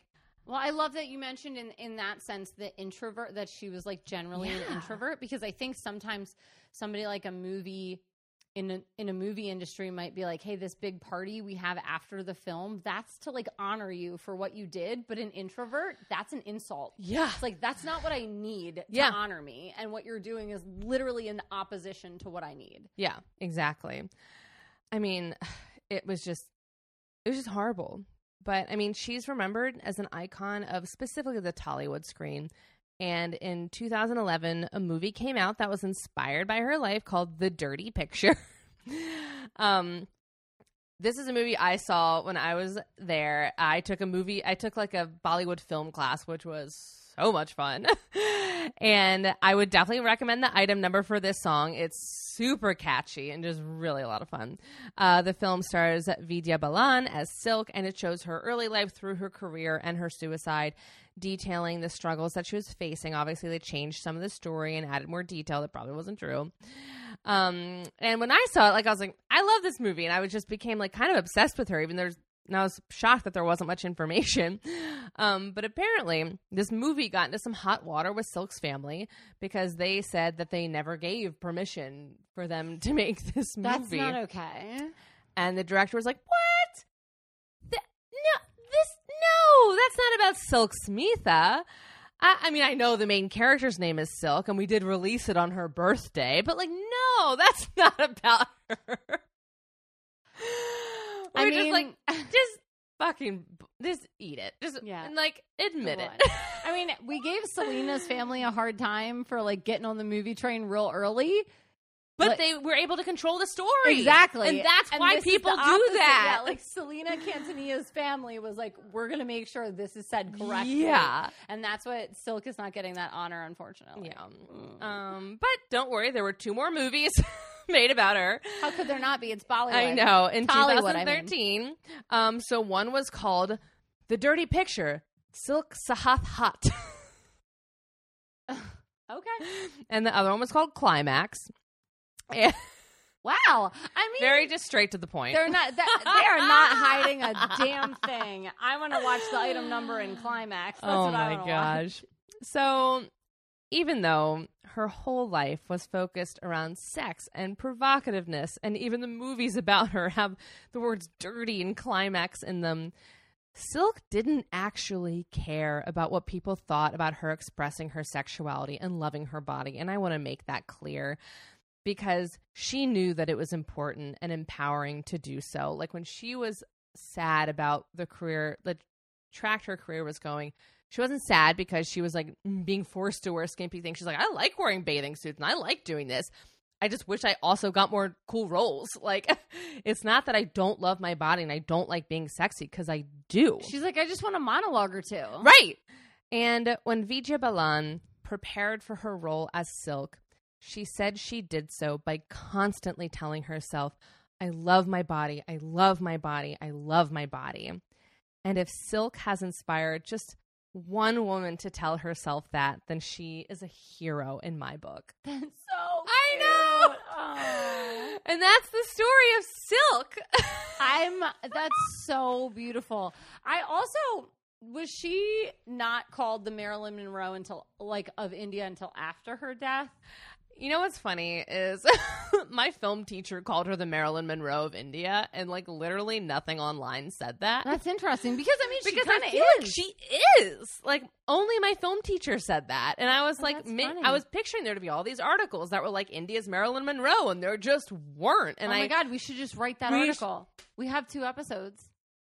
Well, I love that you mentioned in, in that sense the introvert, that she was, like, generally yeah. an introvert, because I think sometimes somebody like a movie in a, in a movie industry might be like, hey, this big party we have after the film, that's to, like, honor you for what you did. But an introvert, that's an insult. Yeah. It's like, that's not what I need to yeah. honor me. And what you're doing is literally in opposition to what I need. Yeah, exactly. I mean, it was just it was just horrible. But, I mean, she's remembered as an icon of specifically the Tollywood screen. And in two thousand eleven, a movie came out that was inspired by her life called The Dirty Picture. um, this is a movie I saw when I was there. I took a movie, I took like a Bollywood film class, which was so much fun. And I would definitely recommend the item number for this song. It's super catchy and just really a lot of fun. Uh, the film stars Vidya Balan as Silk, and it shows her early life through her career and her suicide, detailing the struggles that she was facing. Obviously, they changed some of the story and added more detail that probably wasn't true. Um, and when I saw it, like, I was like, I love this movie. And I was just became like kind of obsessed with her, even there's And I was shocked that there wasn't much information. Um, but apparently, this movie got into some hot water with Silk's family because they said that they never gave permission for them to make this movie. That's not okay. And the director was like, what? Th- no, this, no, that's not about Silk Smitha. I, I mean, I know the main character's name is Silk, and we did release it on her birthday. But, like, no, that's not about her. We're I mean, just like, just fucking, just eat it. Just, yeah. And, like, admit it. I mean, we gave Selena's family a hard time for, like, getting on the movie train real early. But, but they were able to control the story. Exactly. And that's and why people do that. Yeah, like, Selena Quintanilla's family was like, we're going to make sure this is said correctly. Yeah. And that's what Silk is not getting that honor, unfortunately. Yeah. Mm. Um, but don't worry, there were two more movies. Made about her. How could there not be? It's Bollywood. I know. In Tollywood, twenty thirteen, I mean. um, so one was called The Dirty Picture, Silk Sahath Hot. Okay. And the other one was called Climax. And wow. I mean, very just straight to the point. They're not, they're, they are not hiding a damn thing. I want to watch the item number in Climax. That's oh what my I gosh. Watch. So. Even though her whole life was focused around sex and provocativeness, and even the movies about her have the words dirty and climax in them, Silk didn't actually care about what people thought about her expressing her sexuality and loving her body. And I want to make that clear, because she knew that it was important and empowering to do so. Like, when she was sad about the career, the track her career was going, she wasn't sad because she was like being forced to wear skimpy things. She's like, I like wearing bathing suits and I like doing this. I just wish I also got more cool roles. Like, it's not that I don't love my body and I don't like being sexy, because I do. She's like, I just want a monologue or two. Right. And when Vidya Balan prepared for her role as Silk, she said she did so by constantly telling herself, I love my body. I love my body. I love my body. And if Silk has inspired just one woman to tell herself that, then she is a hero in my book. That's so cute. I know. Oh. And that's the story of Silk. I'm that's so beautiful. I also was she not called the Marilyn Monroe until like of India until after her death? You know what's funny is my film teacher called her the Marilyn Monroe of India, and like literally nothing online said that. That's interesting, because I mean, she because I feel is. like she is. Like, only my film teacher said that, and I was oh, like, mi- I was picturing there to be all these articles that were like India's Marilyn Monroe, and there just weren't. And oh my I, God, we should just write that we article. Sh- we have two episodes.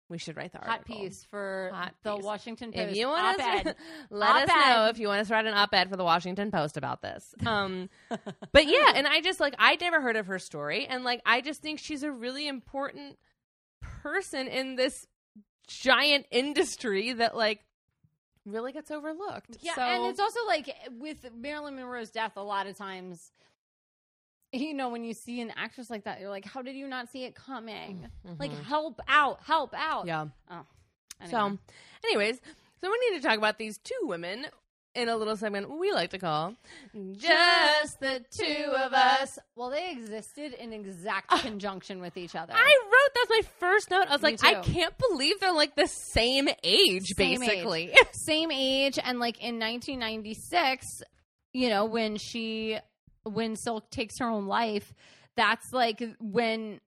We should write the article. Hot piece for Hot the piece. Washington Post. If you want op-ed. Us, let op-ed. Us know if you want us to write an op-ed for the Washington Post about this. Um, but yeah, and I just like, I never heard of her story. And like, I just think she's a really important person in this giant industry that like really gets overlooked. Yeah. So, and it's also like with Marilyn Monroe's death, a lot of times, you know, when you see an actress like that, you're like, how did you not see it coming? Mm-hmm. Like, help out, help out. Yeah. Oh, anyway. So, anyways, so we need to talk about these two women in a little segment we like to call Just the Two of Us. Well, they existed in exact uh, conjunction with each other. I wrote that's my first note. I was Me like, too. I can't believe they're like the same age, same basically. Age. Same age. And like in nineteen ninety-six, you know, when she... when Silk takes her own life, that's like when,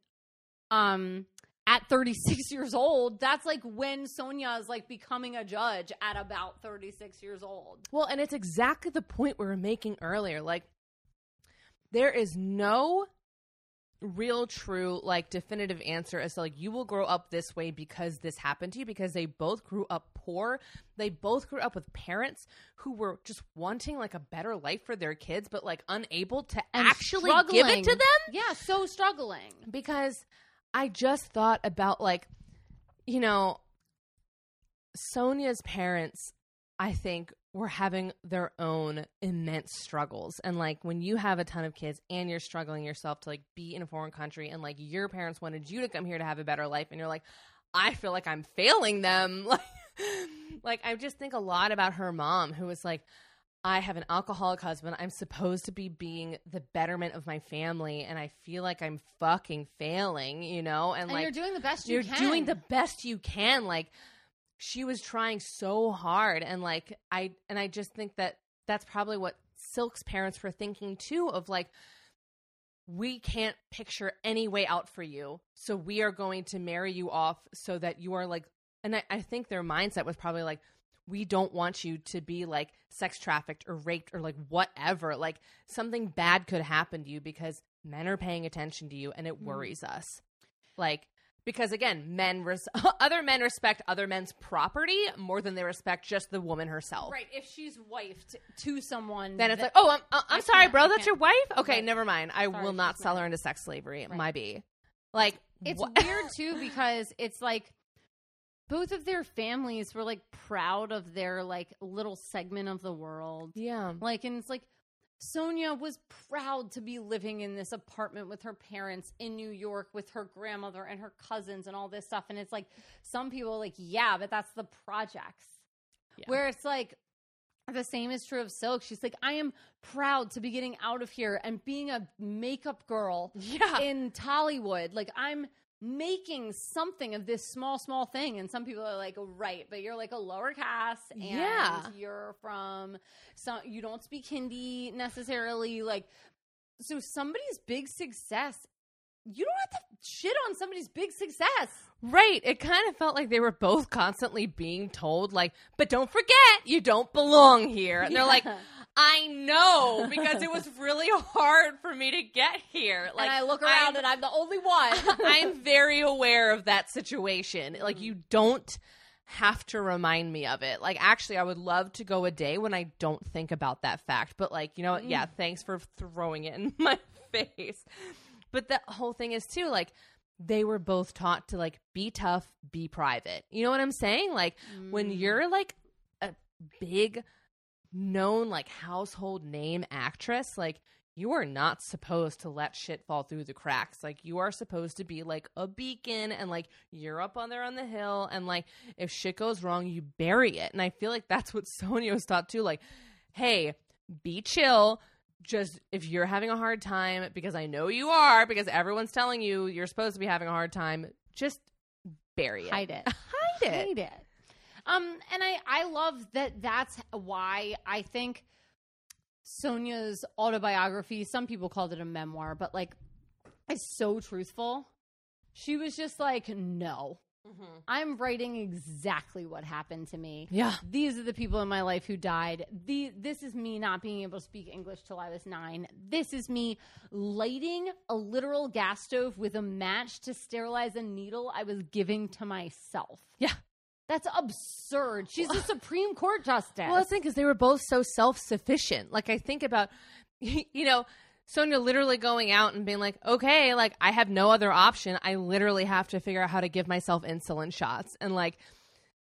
um, at thirty-six years old, that's like when Sonia is like becoming a judge at about thirty-six years old. Well, and it's exactly the point we were making earlier. Like, there is no real, true, like definitive answer as to like, you will grow up this way because this happened to you, because they both grew up poor. They both grew up with parents who were just wanting like a better life for their kids, but like unable to and actually struggling. Give it to them. Yeah. So struggling. Because I just thought about like, you know, Sonia's parents, I think, were having their own immense struggles. And like, when you have a ton of kids and you're struggling yourself to like be in a foreign country, and like your parents wanted you to come here to have a better life, and you're like, I feel like I'm failing them. Like, like I just think a lot about her mom, who was like, I have an alcoholic husband. I'm supposed to be being the betterment of my family, and I feel like I'm fucking failing, you know? And, and like, you're doing the best you you're can. You're doing the best you can. Like, she was trying so hard, and like I and I just think that that's probably what Silk's parents were thinking too, of like, we can't picture any way out for you, so we are going to marry you off so that you are like, and I, I think their mindset was probably like, we don't want you to be like sex trafficked or raped or like whatever, like something bad could happen to you because men are paying attention to you, and it worries mm. us. Like, because again, men res- other men respect other men's property more than they respect just the woman herself. Right. If she's wifed to someone, then it's like, oh, I'm, I'm sorry, bro, that's your wife? Okay, right. Never mind. I sorry, will not sell her into sex slavery. Right. My B. Like, it's wh- weird too, because it's like both of their families were like proud of their like little segment of the world. Yeah. Like, and it's like, Sonia was proud to be living in this apartment with her parents in New York with her grandmother and her cousins and all this stuff. And it's like, some people are like, yeah, but that's the projects. Yeah. Where it's like, the same is true of Silk. She's like, I am proud to be getting out of here and being a makeup girl yeah. in Tollywood. Like, I'm making something of this small, small thing. And some people are like, right, but you're like a lower caste, and yeah. you're from some, you don't speak Hindi necessarily. Like, so somebody's big success you don't have to shit on somebody's big success. Right. It kind of felt like they were both constantly being told, like, but don't forget, you don't belong here. And yeah. They're like, I know, because it was really hard for me to get here. Like, and I look around I'm, and I'm the only one. I'm very aware of that situation. Like, mm. you don't have to remind me of it. Like, actually, I would love to go a day when I don't think about that fact. But, like, you know what? Mm. Yeah, thanks for throwing it in my face. But the whole thing is, too, like, they were both taught to, like, be tough, be private. You know what I'm saying? Like, mm. when you're, like, a big, known, like, household name actress, like, you are not supposed to let shit fall through the cracks. Like, you are supposed to be, like, a beacon and, like, you're up on there on the hill. And, like, if shit goes wrong, you bury it. And I feel like that's what Sonia was taught, too. Like, hey, be chill. Just if you're having a hard time, because I know you are, because everyone's telling you you're supposed to be having a hard time, just bury it. Hide it. Hide it. Hide it. Um, and I, I love that that's why I think Sonia's autobiography, some people called it a memoir, but like it's so truthful. She was just like, no. Mm-hmm. I'm writing exactly what happened to me. Yeah. These are the people in my life who died. The, this is me not being able to speak English till I was nine. This is me lighting a literal gas stove with a match to sterilize a needle I was giving to myself. Yeah. That's absurd. She's a Supreme Court justice. Well, that's the thing, because they were both so self-sufficient. Like, I think about, you know, Sonia literally going out and being like, okay, like, I have no other option. I literally have to figure out how to give myself insulin shots. And, like,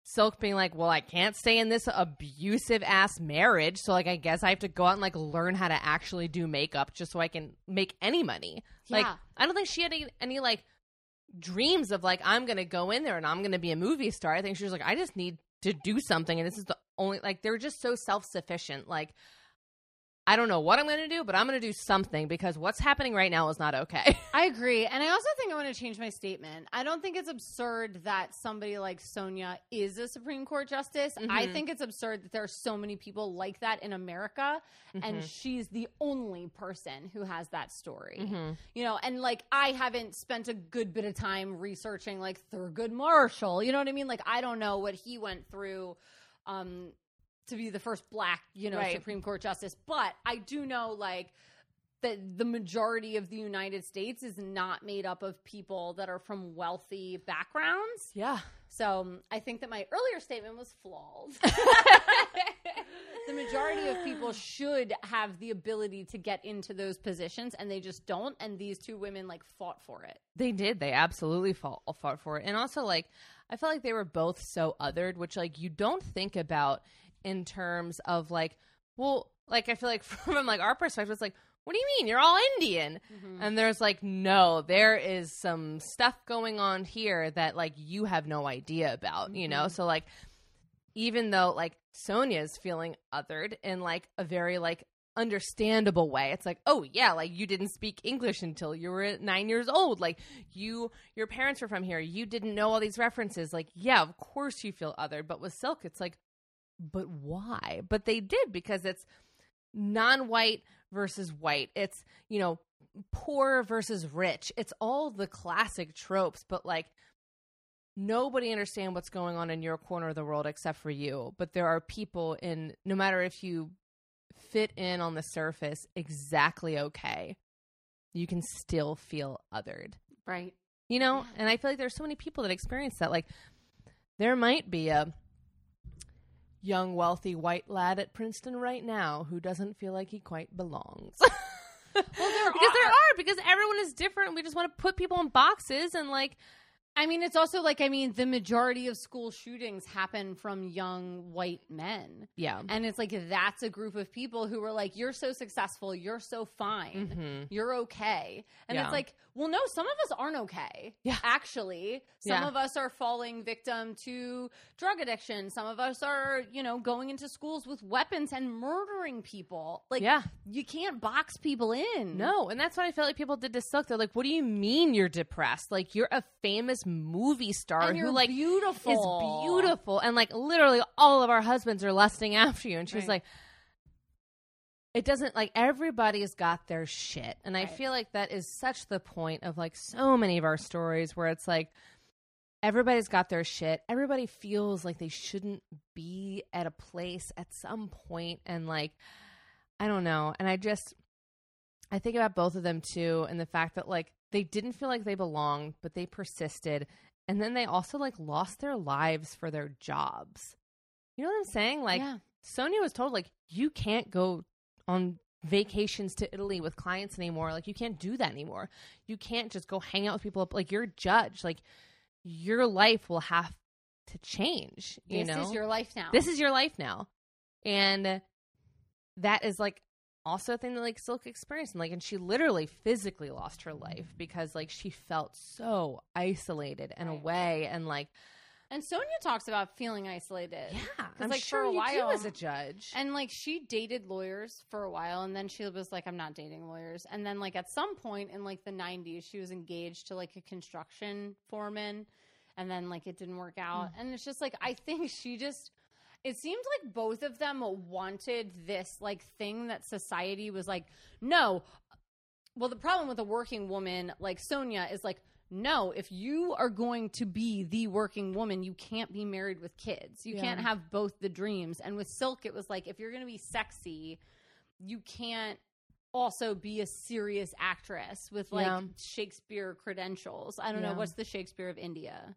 Silk being like, well, I can't stay in this abusive-ass marriage, so, like, I guess I have to go out and, like, learn how to actually do makeup just so I can make any money. Yeah. Like, I don't think she had any, any like, dreams of, like, I'm going to go in there and I'm going to be a movie star. I think she was like, I just need to do something. And this is the only – like, they're just so self-sufficient, like – I don't know what I'm going to do, but I'm going to do something because what's happening right now is not okay. I agree. And I also think I want to change my statement. I don't think it's absurd that somebody like Sonia is a Supreme Court justice. Mm-hmm. I think it's absurd that there are so many people like that in America, mm-hmm. and she's the only person who has that story. Mm-hmm. You know, and like I haven't spent a good bit of time researching like Thurgood Marshall. You know what I mean? Like I don't know what he went through. Um, to be the first black, you know, right. Supreme Court justice. But I do know, like, that the majority of the United States is not made up of people that are from wealthy backgrounds. Yeah. So um, I think that my earlier statement was flawed. The majority of people should have the ability to get into those positions, and they just don't. And these two women, like, fought for it. They did. They absolutely fought, fought for it. And also, like, I felt like they were both so othered, which, like, you don't think about – in terms of like, well, like I feel like from like our perspective, it's like, what do you mean? You're all Indian. Mm-hmm. And there's like, no, there is some stuff going on here that like you have no idea about, mm-hmm. you know? So like, even though like Sonia's feeling othered in like a very like understandable way, it's like, oh yeah, like you didn't speak English until you were nine years old. Like you, your parents were from here. You didn't know all these references. Like, yeah, of course you feel othered. But with Silk, it's like, but why? But they did, because it's non-white versus white. It's, you know, poor versus rich. It's all the classic tropes, but like nobody understands what's going on in your corner of the world except for you. But there are people in, no matter if you fit in on the surface exactly okay, you can still feel othered. Right. You know, yeah. And I feel like there's so many people that experience that. Like there might be a young, wealthy white lad at Princeton right now who doesn't feel like he quite belongs. Well, there because are. there are, because everyone is different. We just want to put people in boxes and like, I mean, it's also like, I mean, the majority of school shootings happen from young white men. Yeah. And it's like, that's a group of people who were like, you're so successful. You're so fine. Mm-hmm. You're okay. And yeah. It's like, well, no, some of us aren't okay. Yeah. Actually, some yeah. of us are falling victim to drug addiction. Some of us are, you know, going into schools with weapons and murdering people. Like, yeah. You can't box people in. No. And that's what I feel like people did to Silk. They're like, what do you mean you're depressed? Like, you're a famous movie star and who like beautiful. is beautiful and like literally all of our husbands are lusting after you, and she was right. like It doesn't, like, everybody's got their shit. And right. I feel like that is such the point of, like, so many of our stories where it's like everybody's got their shit. Everybody feels like they shouldn't be at a place at some point. And, like, I don't know. And I just, I think about both of them, too. And the fact that, like, they didn't feel like they belonged, but they persisted. And then they also, like, lost their lives for their jobs. You know what I'm saying? Like, yeah. Sonia was told, like, you can't go on vacations to Italy with clients anymore. Like, you can't do that anymore. You can't just go hang out with people. Like, you're judged. Like, your life will have to change. You know? This is your life now. This is your life now. And that is, like, also a thing that, like, Silk experienced. And, like, and she literally physically lost her life because, like, she felt so isolated and right. away. And, like, and Sonia talks about feeling isolated. Yeah, I'm like, sure for a while, you do as a judge. And, like, she dated lawyers for a while, and then she was like, I'm not dating lawyers. And then, like, at some point in, like, the nineties, she was engaged to, like, a construction foreman, and then, like, it didn't work out. Mm. And it's just, like, I think she just – it seemed like both of them wanted this, like, thing that society was like, no. Well, the problem with a working woman like Sonia is, like, no, if you are going to be the working woman, you can't be married with kids. You yeah. can't have both the dreams. And with Silk, it was like, if you're going to be sexy, you can't also be a serious actress with, like, yeah. Shakespeare credentials. I don't yeah. know. What's the Shakespeare of India?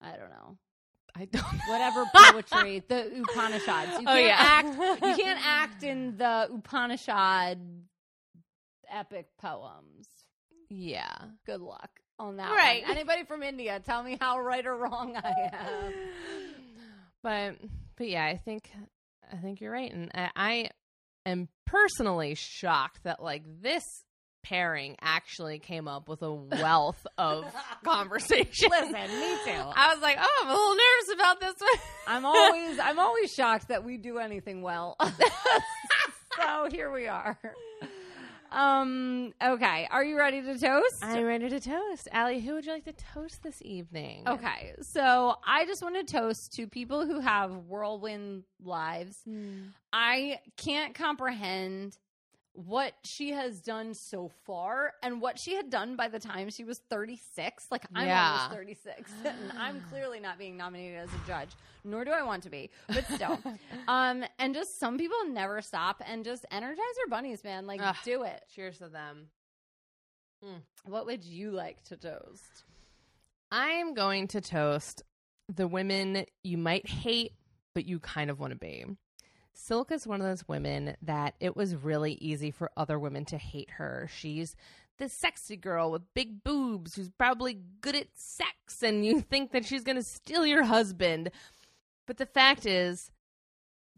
I don't know. I don't Whatever poetry, the Upanishads. You can't, oh, yeah. act, you can't act in the Upanishad epic poems. Yeah. Good luck. On that right. one. Anybody from India, tell me how right or wrong I am. But but yeah, I think I think you're right. And I, I am personally shocked that, like, this pairing actually came up with a wealth of conversation. Listen, me too. I was like, oh, I'm a little nervous about this one. I'm always I'm always shocked that we do anything well. So here we are. Um, okay. Are you ready to toast? I'm ready to toast. Allie, who would you like to toast this evening? Okay. So I just want to toast to people who have whirlwind lives. Mm. I can't comprehend what she has done so far and what she had done by the time she was thirty-six. Like, I'm yeah. almost thirty-six, and I'm clearly not being nominated as a judge, nor do I want to be, but still. um, and just some people never stop, and just energize your bunnies, man. Like, ugh, do it. Cheers to them. Mm. What would you like to toast? I'm going to toast the women you might hate, but you kind of want to be. Silk is one of those women that it was really easy for other women to hate her. She's the sexy girl with big boobs who's probably good at sex, and you think that she's going to steal your husband. But the fact is,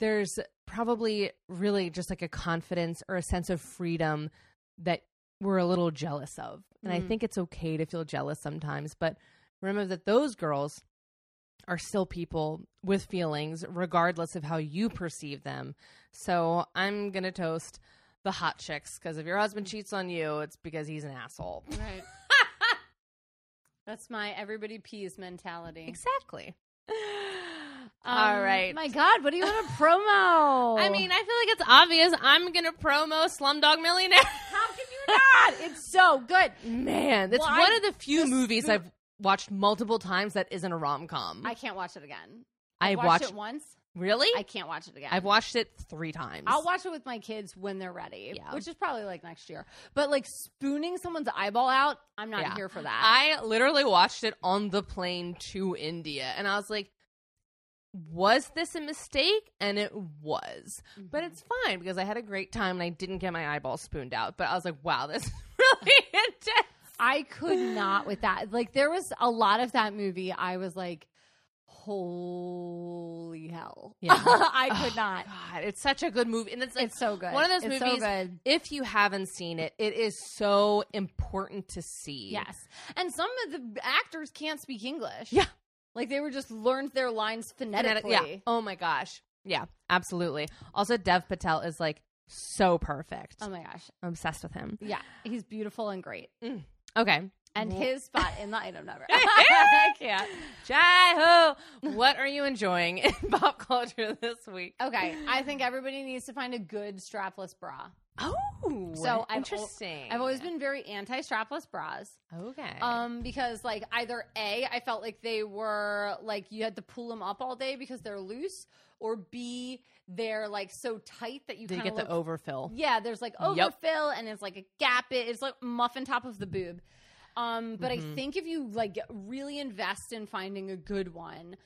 there's probably really just like a confidence or a sense of freedom that we're a little jealous of. And mm-hmm. I think it's okay to feel jealous sometimes, but remember that those girls are still people with feelings, regardless of how you perceive them. So I'm going to toast the hot chicks, because if your husband cheats on you, it's because he's an asshole. Right. That's my everybody pees mentality. Exactly. Um, All right. My God, what do you want to promo? I mean, I feel like it's obvious. I'm going to promo Slumdog Millionaire. How can you not? It's so good. Man, it's well, one I, of the few this, movies I've watched multiple times that isn't a rom-com. I can't watch it again. I watched, watched it once. Really? I can't watch it again. I've watched it three times. I'll watch it with my kids when they're ready, yeah. which is probably like next year. But like spooning someone's eyeball out, I'm not yeah. here for that. I literally watched it on the plane to India, and I was like, was this a mistake? And it was. Mm-hmm. But it's fine because I had a great time and I didn't get my eyeball spooned out. But I was like, wow, this is really intense. I could not with that. Like, there was a lot of that movie I was like, holy hell. Yeah. I could oh, not. God, it's such a good movie. And it's, like, it's so good. One of those it's movies, so if you haven't seen it, it is so important to see. Yes. And some of the actors can't speak English. Yeah. Like, they were just learned their lines phonetically. Phonetic, yeah. Oh, my gosh. Yeah, absolutely. Also, Dev Patel is, like, so perfect. Oh, my gosh. I'm obsessed with him. Yeah. He's beautiful and great. Mm. Okay. And his spot in the item number. I can't. Jai-ho. What are you enjoying in pop culture this week? Okay. I think everybody needs to find a good strapless bra. Oh, so I've interesting. O- I've always been very anti-strapless bras. Okay. Um, because like either A, I felt like they were like you had to pull them up all day because they're loose, or B, they're like so tight that you kind of get look, the overfill. Yeah, there's like overfill, yep. and it's like a gap. It, it's like muffin top of the boob. Um, but mm-hmm. I think if you like really invest in finding a good one.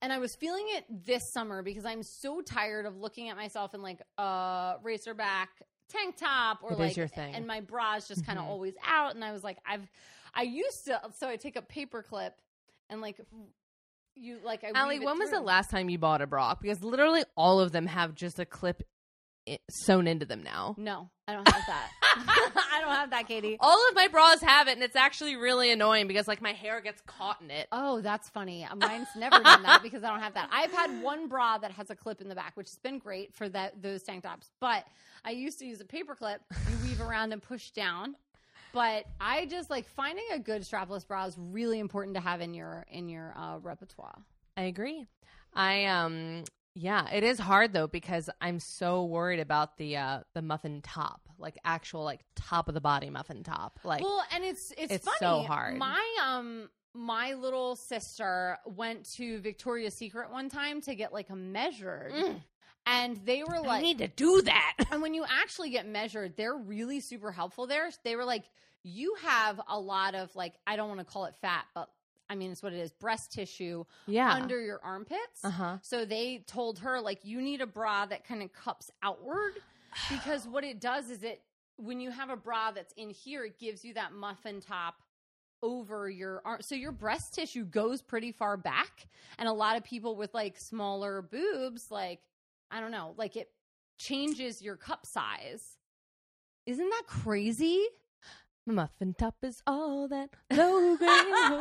And I was feeling it this summer because I'm so tired of looking at myself in like a racerback tank top or it like, is your thing. And my bra is just kind of mm-hmm. always out. And I was like, I've, I used to, so I take a paper clip and like, you like, I Allie, when through. was the last time you bought a bra? Because literally all of them have just a clip it, sewn into them now. No, I don't have that. I don't have that, Katie. All of my bras have it, and it's actually really annoying because like my hair gets caught in it. Oh, that's funny. Mine's never done that because I don't have that. I've had one bra that has a clip in the back, which has been great for that those tank tops. But I used to use a paper clip. You weave around and push down. But I just like finding a good strapless bra is really important to have in your in your uh, repertoire. I agree. I um. Yeah, it is hard though because I'm so worried about the uh, the muffin top, like actual like top of the body muffin top. Like, well, and it's it's, it's funny. So hard. My um my little sister went to Victoria's Secret one time to get like a measured, mm. and they were like, "I need to do that." And when you actually get measured, they're really super helpful there. They were like, "You have a lot of like I don't want to call it fat, but." I mean, it's what it is, breast tissue yeah. under your armpits. Uh-huh. So they told her, like, you need a bra that kind of cups outward because what it does is it, when you have a bra that's in here, it gives you that muffin top over your arm. So your breast tissue goes pretty far back. And a lot of people with, like, smaller boobs, like, I don't know, like, it changes your cup size. Isn't that crazy? My muffin top is all that low grain,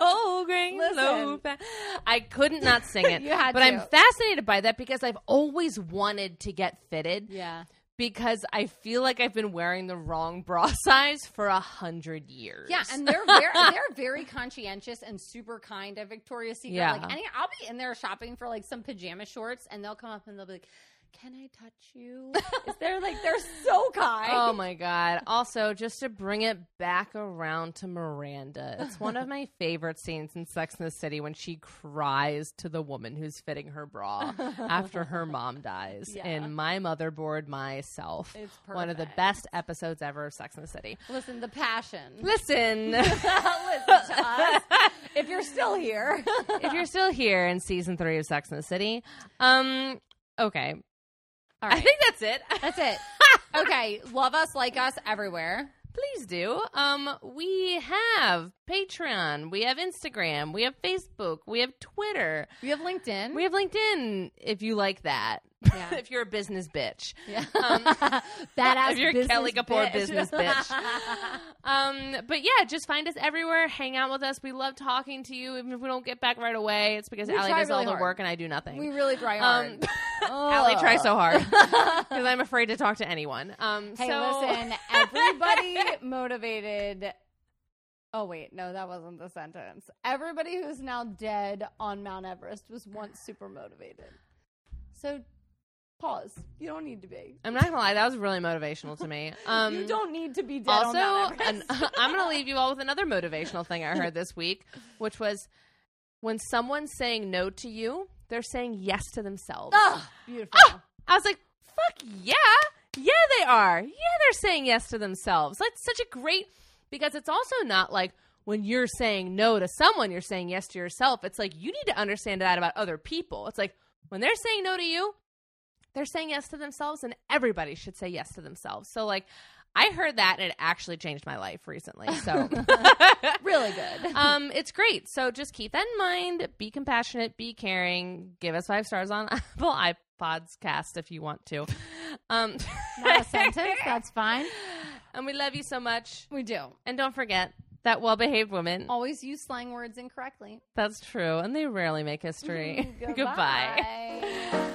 low grain, low fat. I couldn't not sing it, you had but to. I'm fascinated by that because I've always wanted to get fitted. Yeah, because I feel like I've been wearing the wrong bra size for a hundred years. Yeah, and they're very, they're very conscientious and super kind at Victoria's Secret. Yeah. Like, any, I'll be in there shopping for like some pajama shorts, and they'll come up and they'll be like, can I touch you? Is there like, they're so kind. Oh my God. Also, just to bring it back around to Miranda, it's one of my favorite scenes in Sex and the City when she cries to the woman who's fitting her bra after her mom dies. Yeah. In My Motherboard Myself. It's perfect. One of the best episodes ever of Sex and the City. Listen, the passion. Listen. Listen to us. If you're still here. If you're still here in season three of Sex and the City. Um, okay. All right. I think that's it. That's it. Okay. Love us, like us, everywhere. Please do. Um, we have Patreon. We have Instagram. We have Facebook. We have Twitter. We have LinkedIn. We have LinkedIn if you like that. Yeah. If you're a business bitch. Yeah. Um, Badass if you're business Kelly Kapoor bitch. Business bitch. um, but yeah, just find us everywhere. Hang out with us. We love talking to you. Even if we don't get back right away, it's because we Allie does really all hard. the work and I do nothing. We really try hard. Um, oh. Allie tries so hard because I'm afraid to talk to anyone. Um, hey, so... listen, everybody motivated... Oh, wait. No, that wasn't the sentence. Everybody who's now dead on Mount Everest was once super motivated. So... pause. You don't need to be. I'm not going to lie. That was really motivational to me. Um, you don't need to be dead also, on Mount Everest. an, I'm going to leave you all with another motivational thing I heard this week, which was when someone's saying no to you, they're saying yes to themselves. Oh, beautiful. Oh, I was like, fuck yeah. Yeah, they are. Yeah, they're saying yes to themselves. That's such a great – because it's also not like – when you're saying no to someone, you're saying yes to yourself. It's like you need to understand that about other people. It's like when they're saying no to you, they're saying yes to themselves, and everybody should say yes to themselves. So, like, I heard that, and it actually changed my life recently. So, really good. Um, it's great. So, just keep that in mind. Be compassionate. Be caring. Give us five stars on Apple iPodcast if you want to. Um, Not a sentence. That's fine. And we love you so much. We do. And don't forget that well-behaved women always use slang words incorrectly. That's true. And they rarely make history. Goodbye. Goodbye.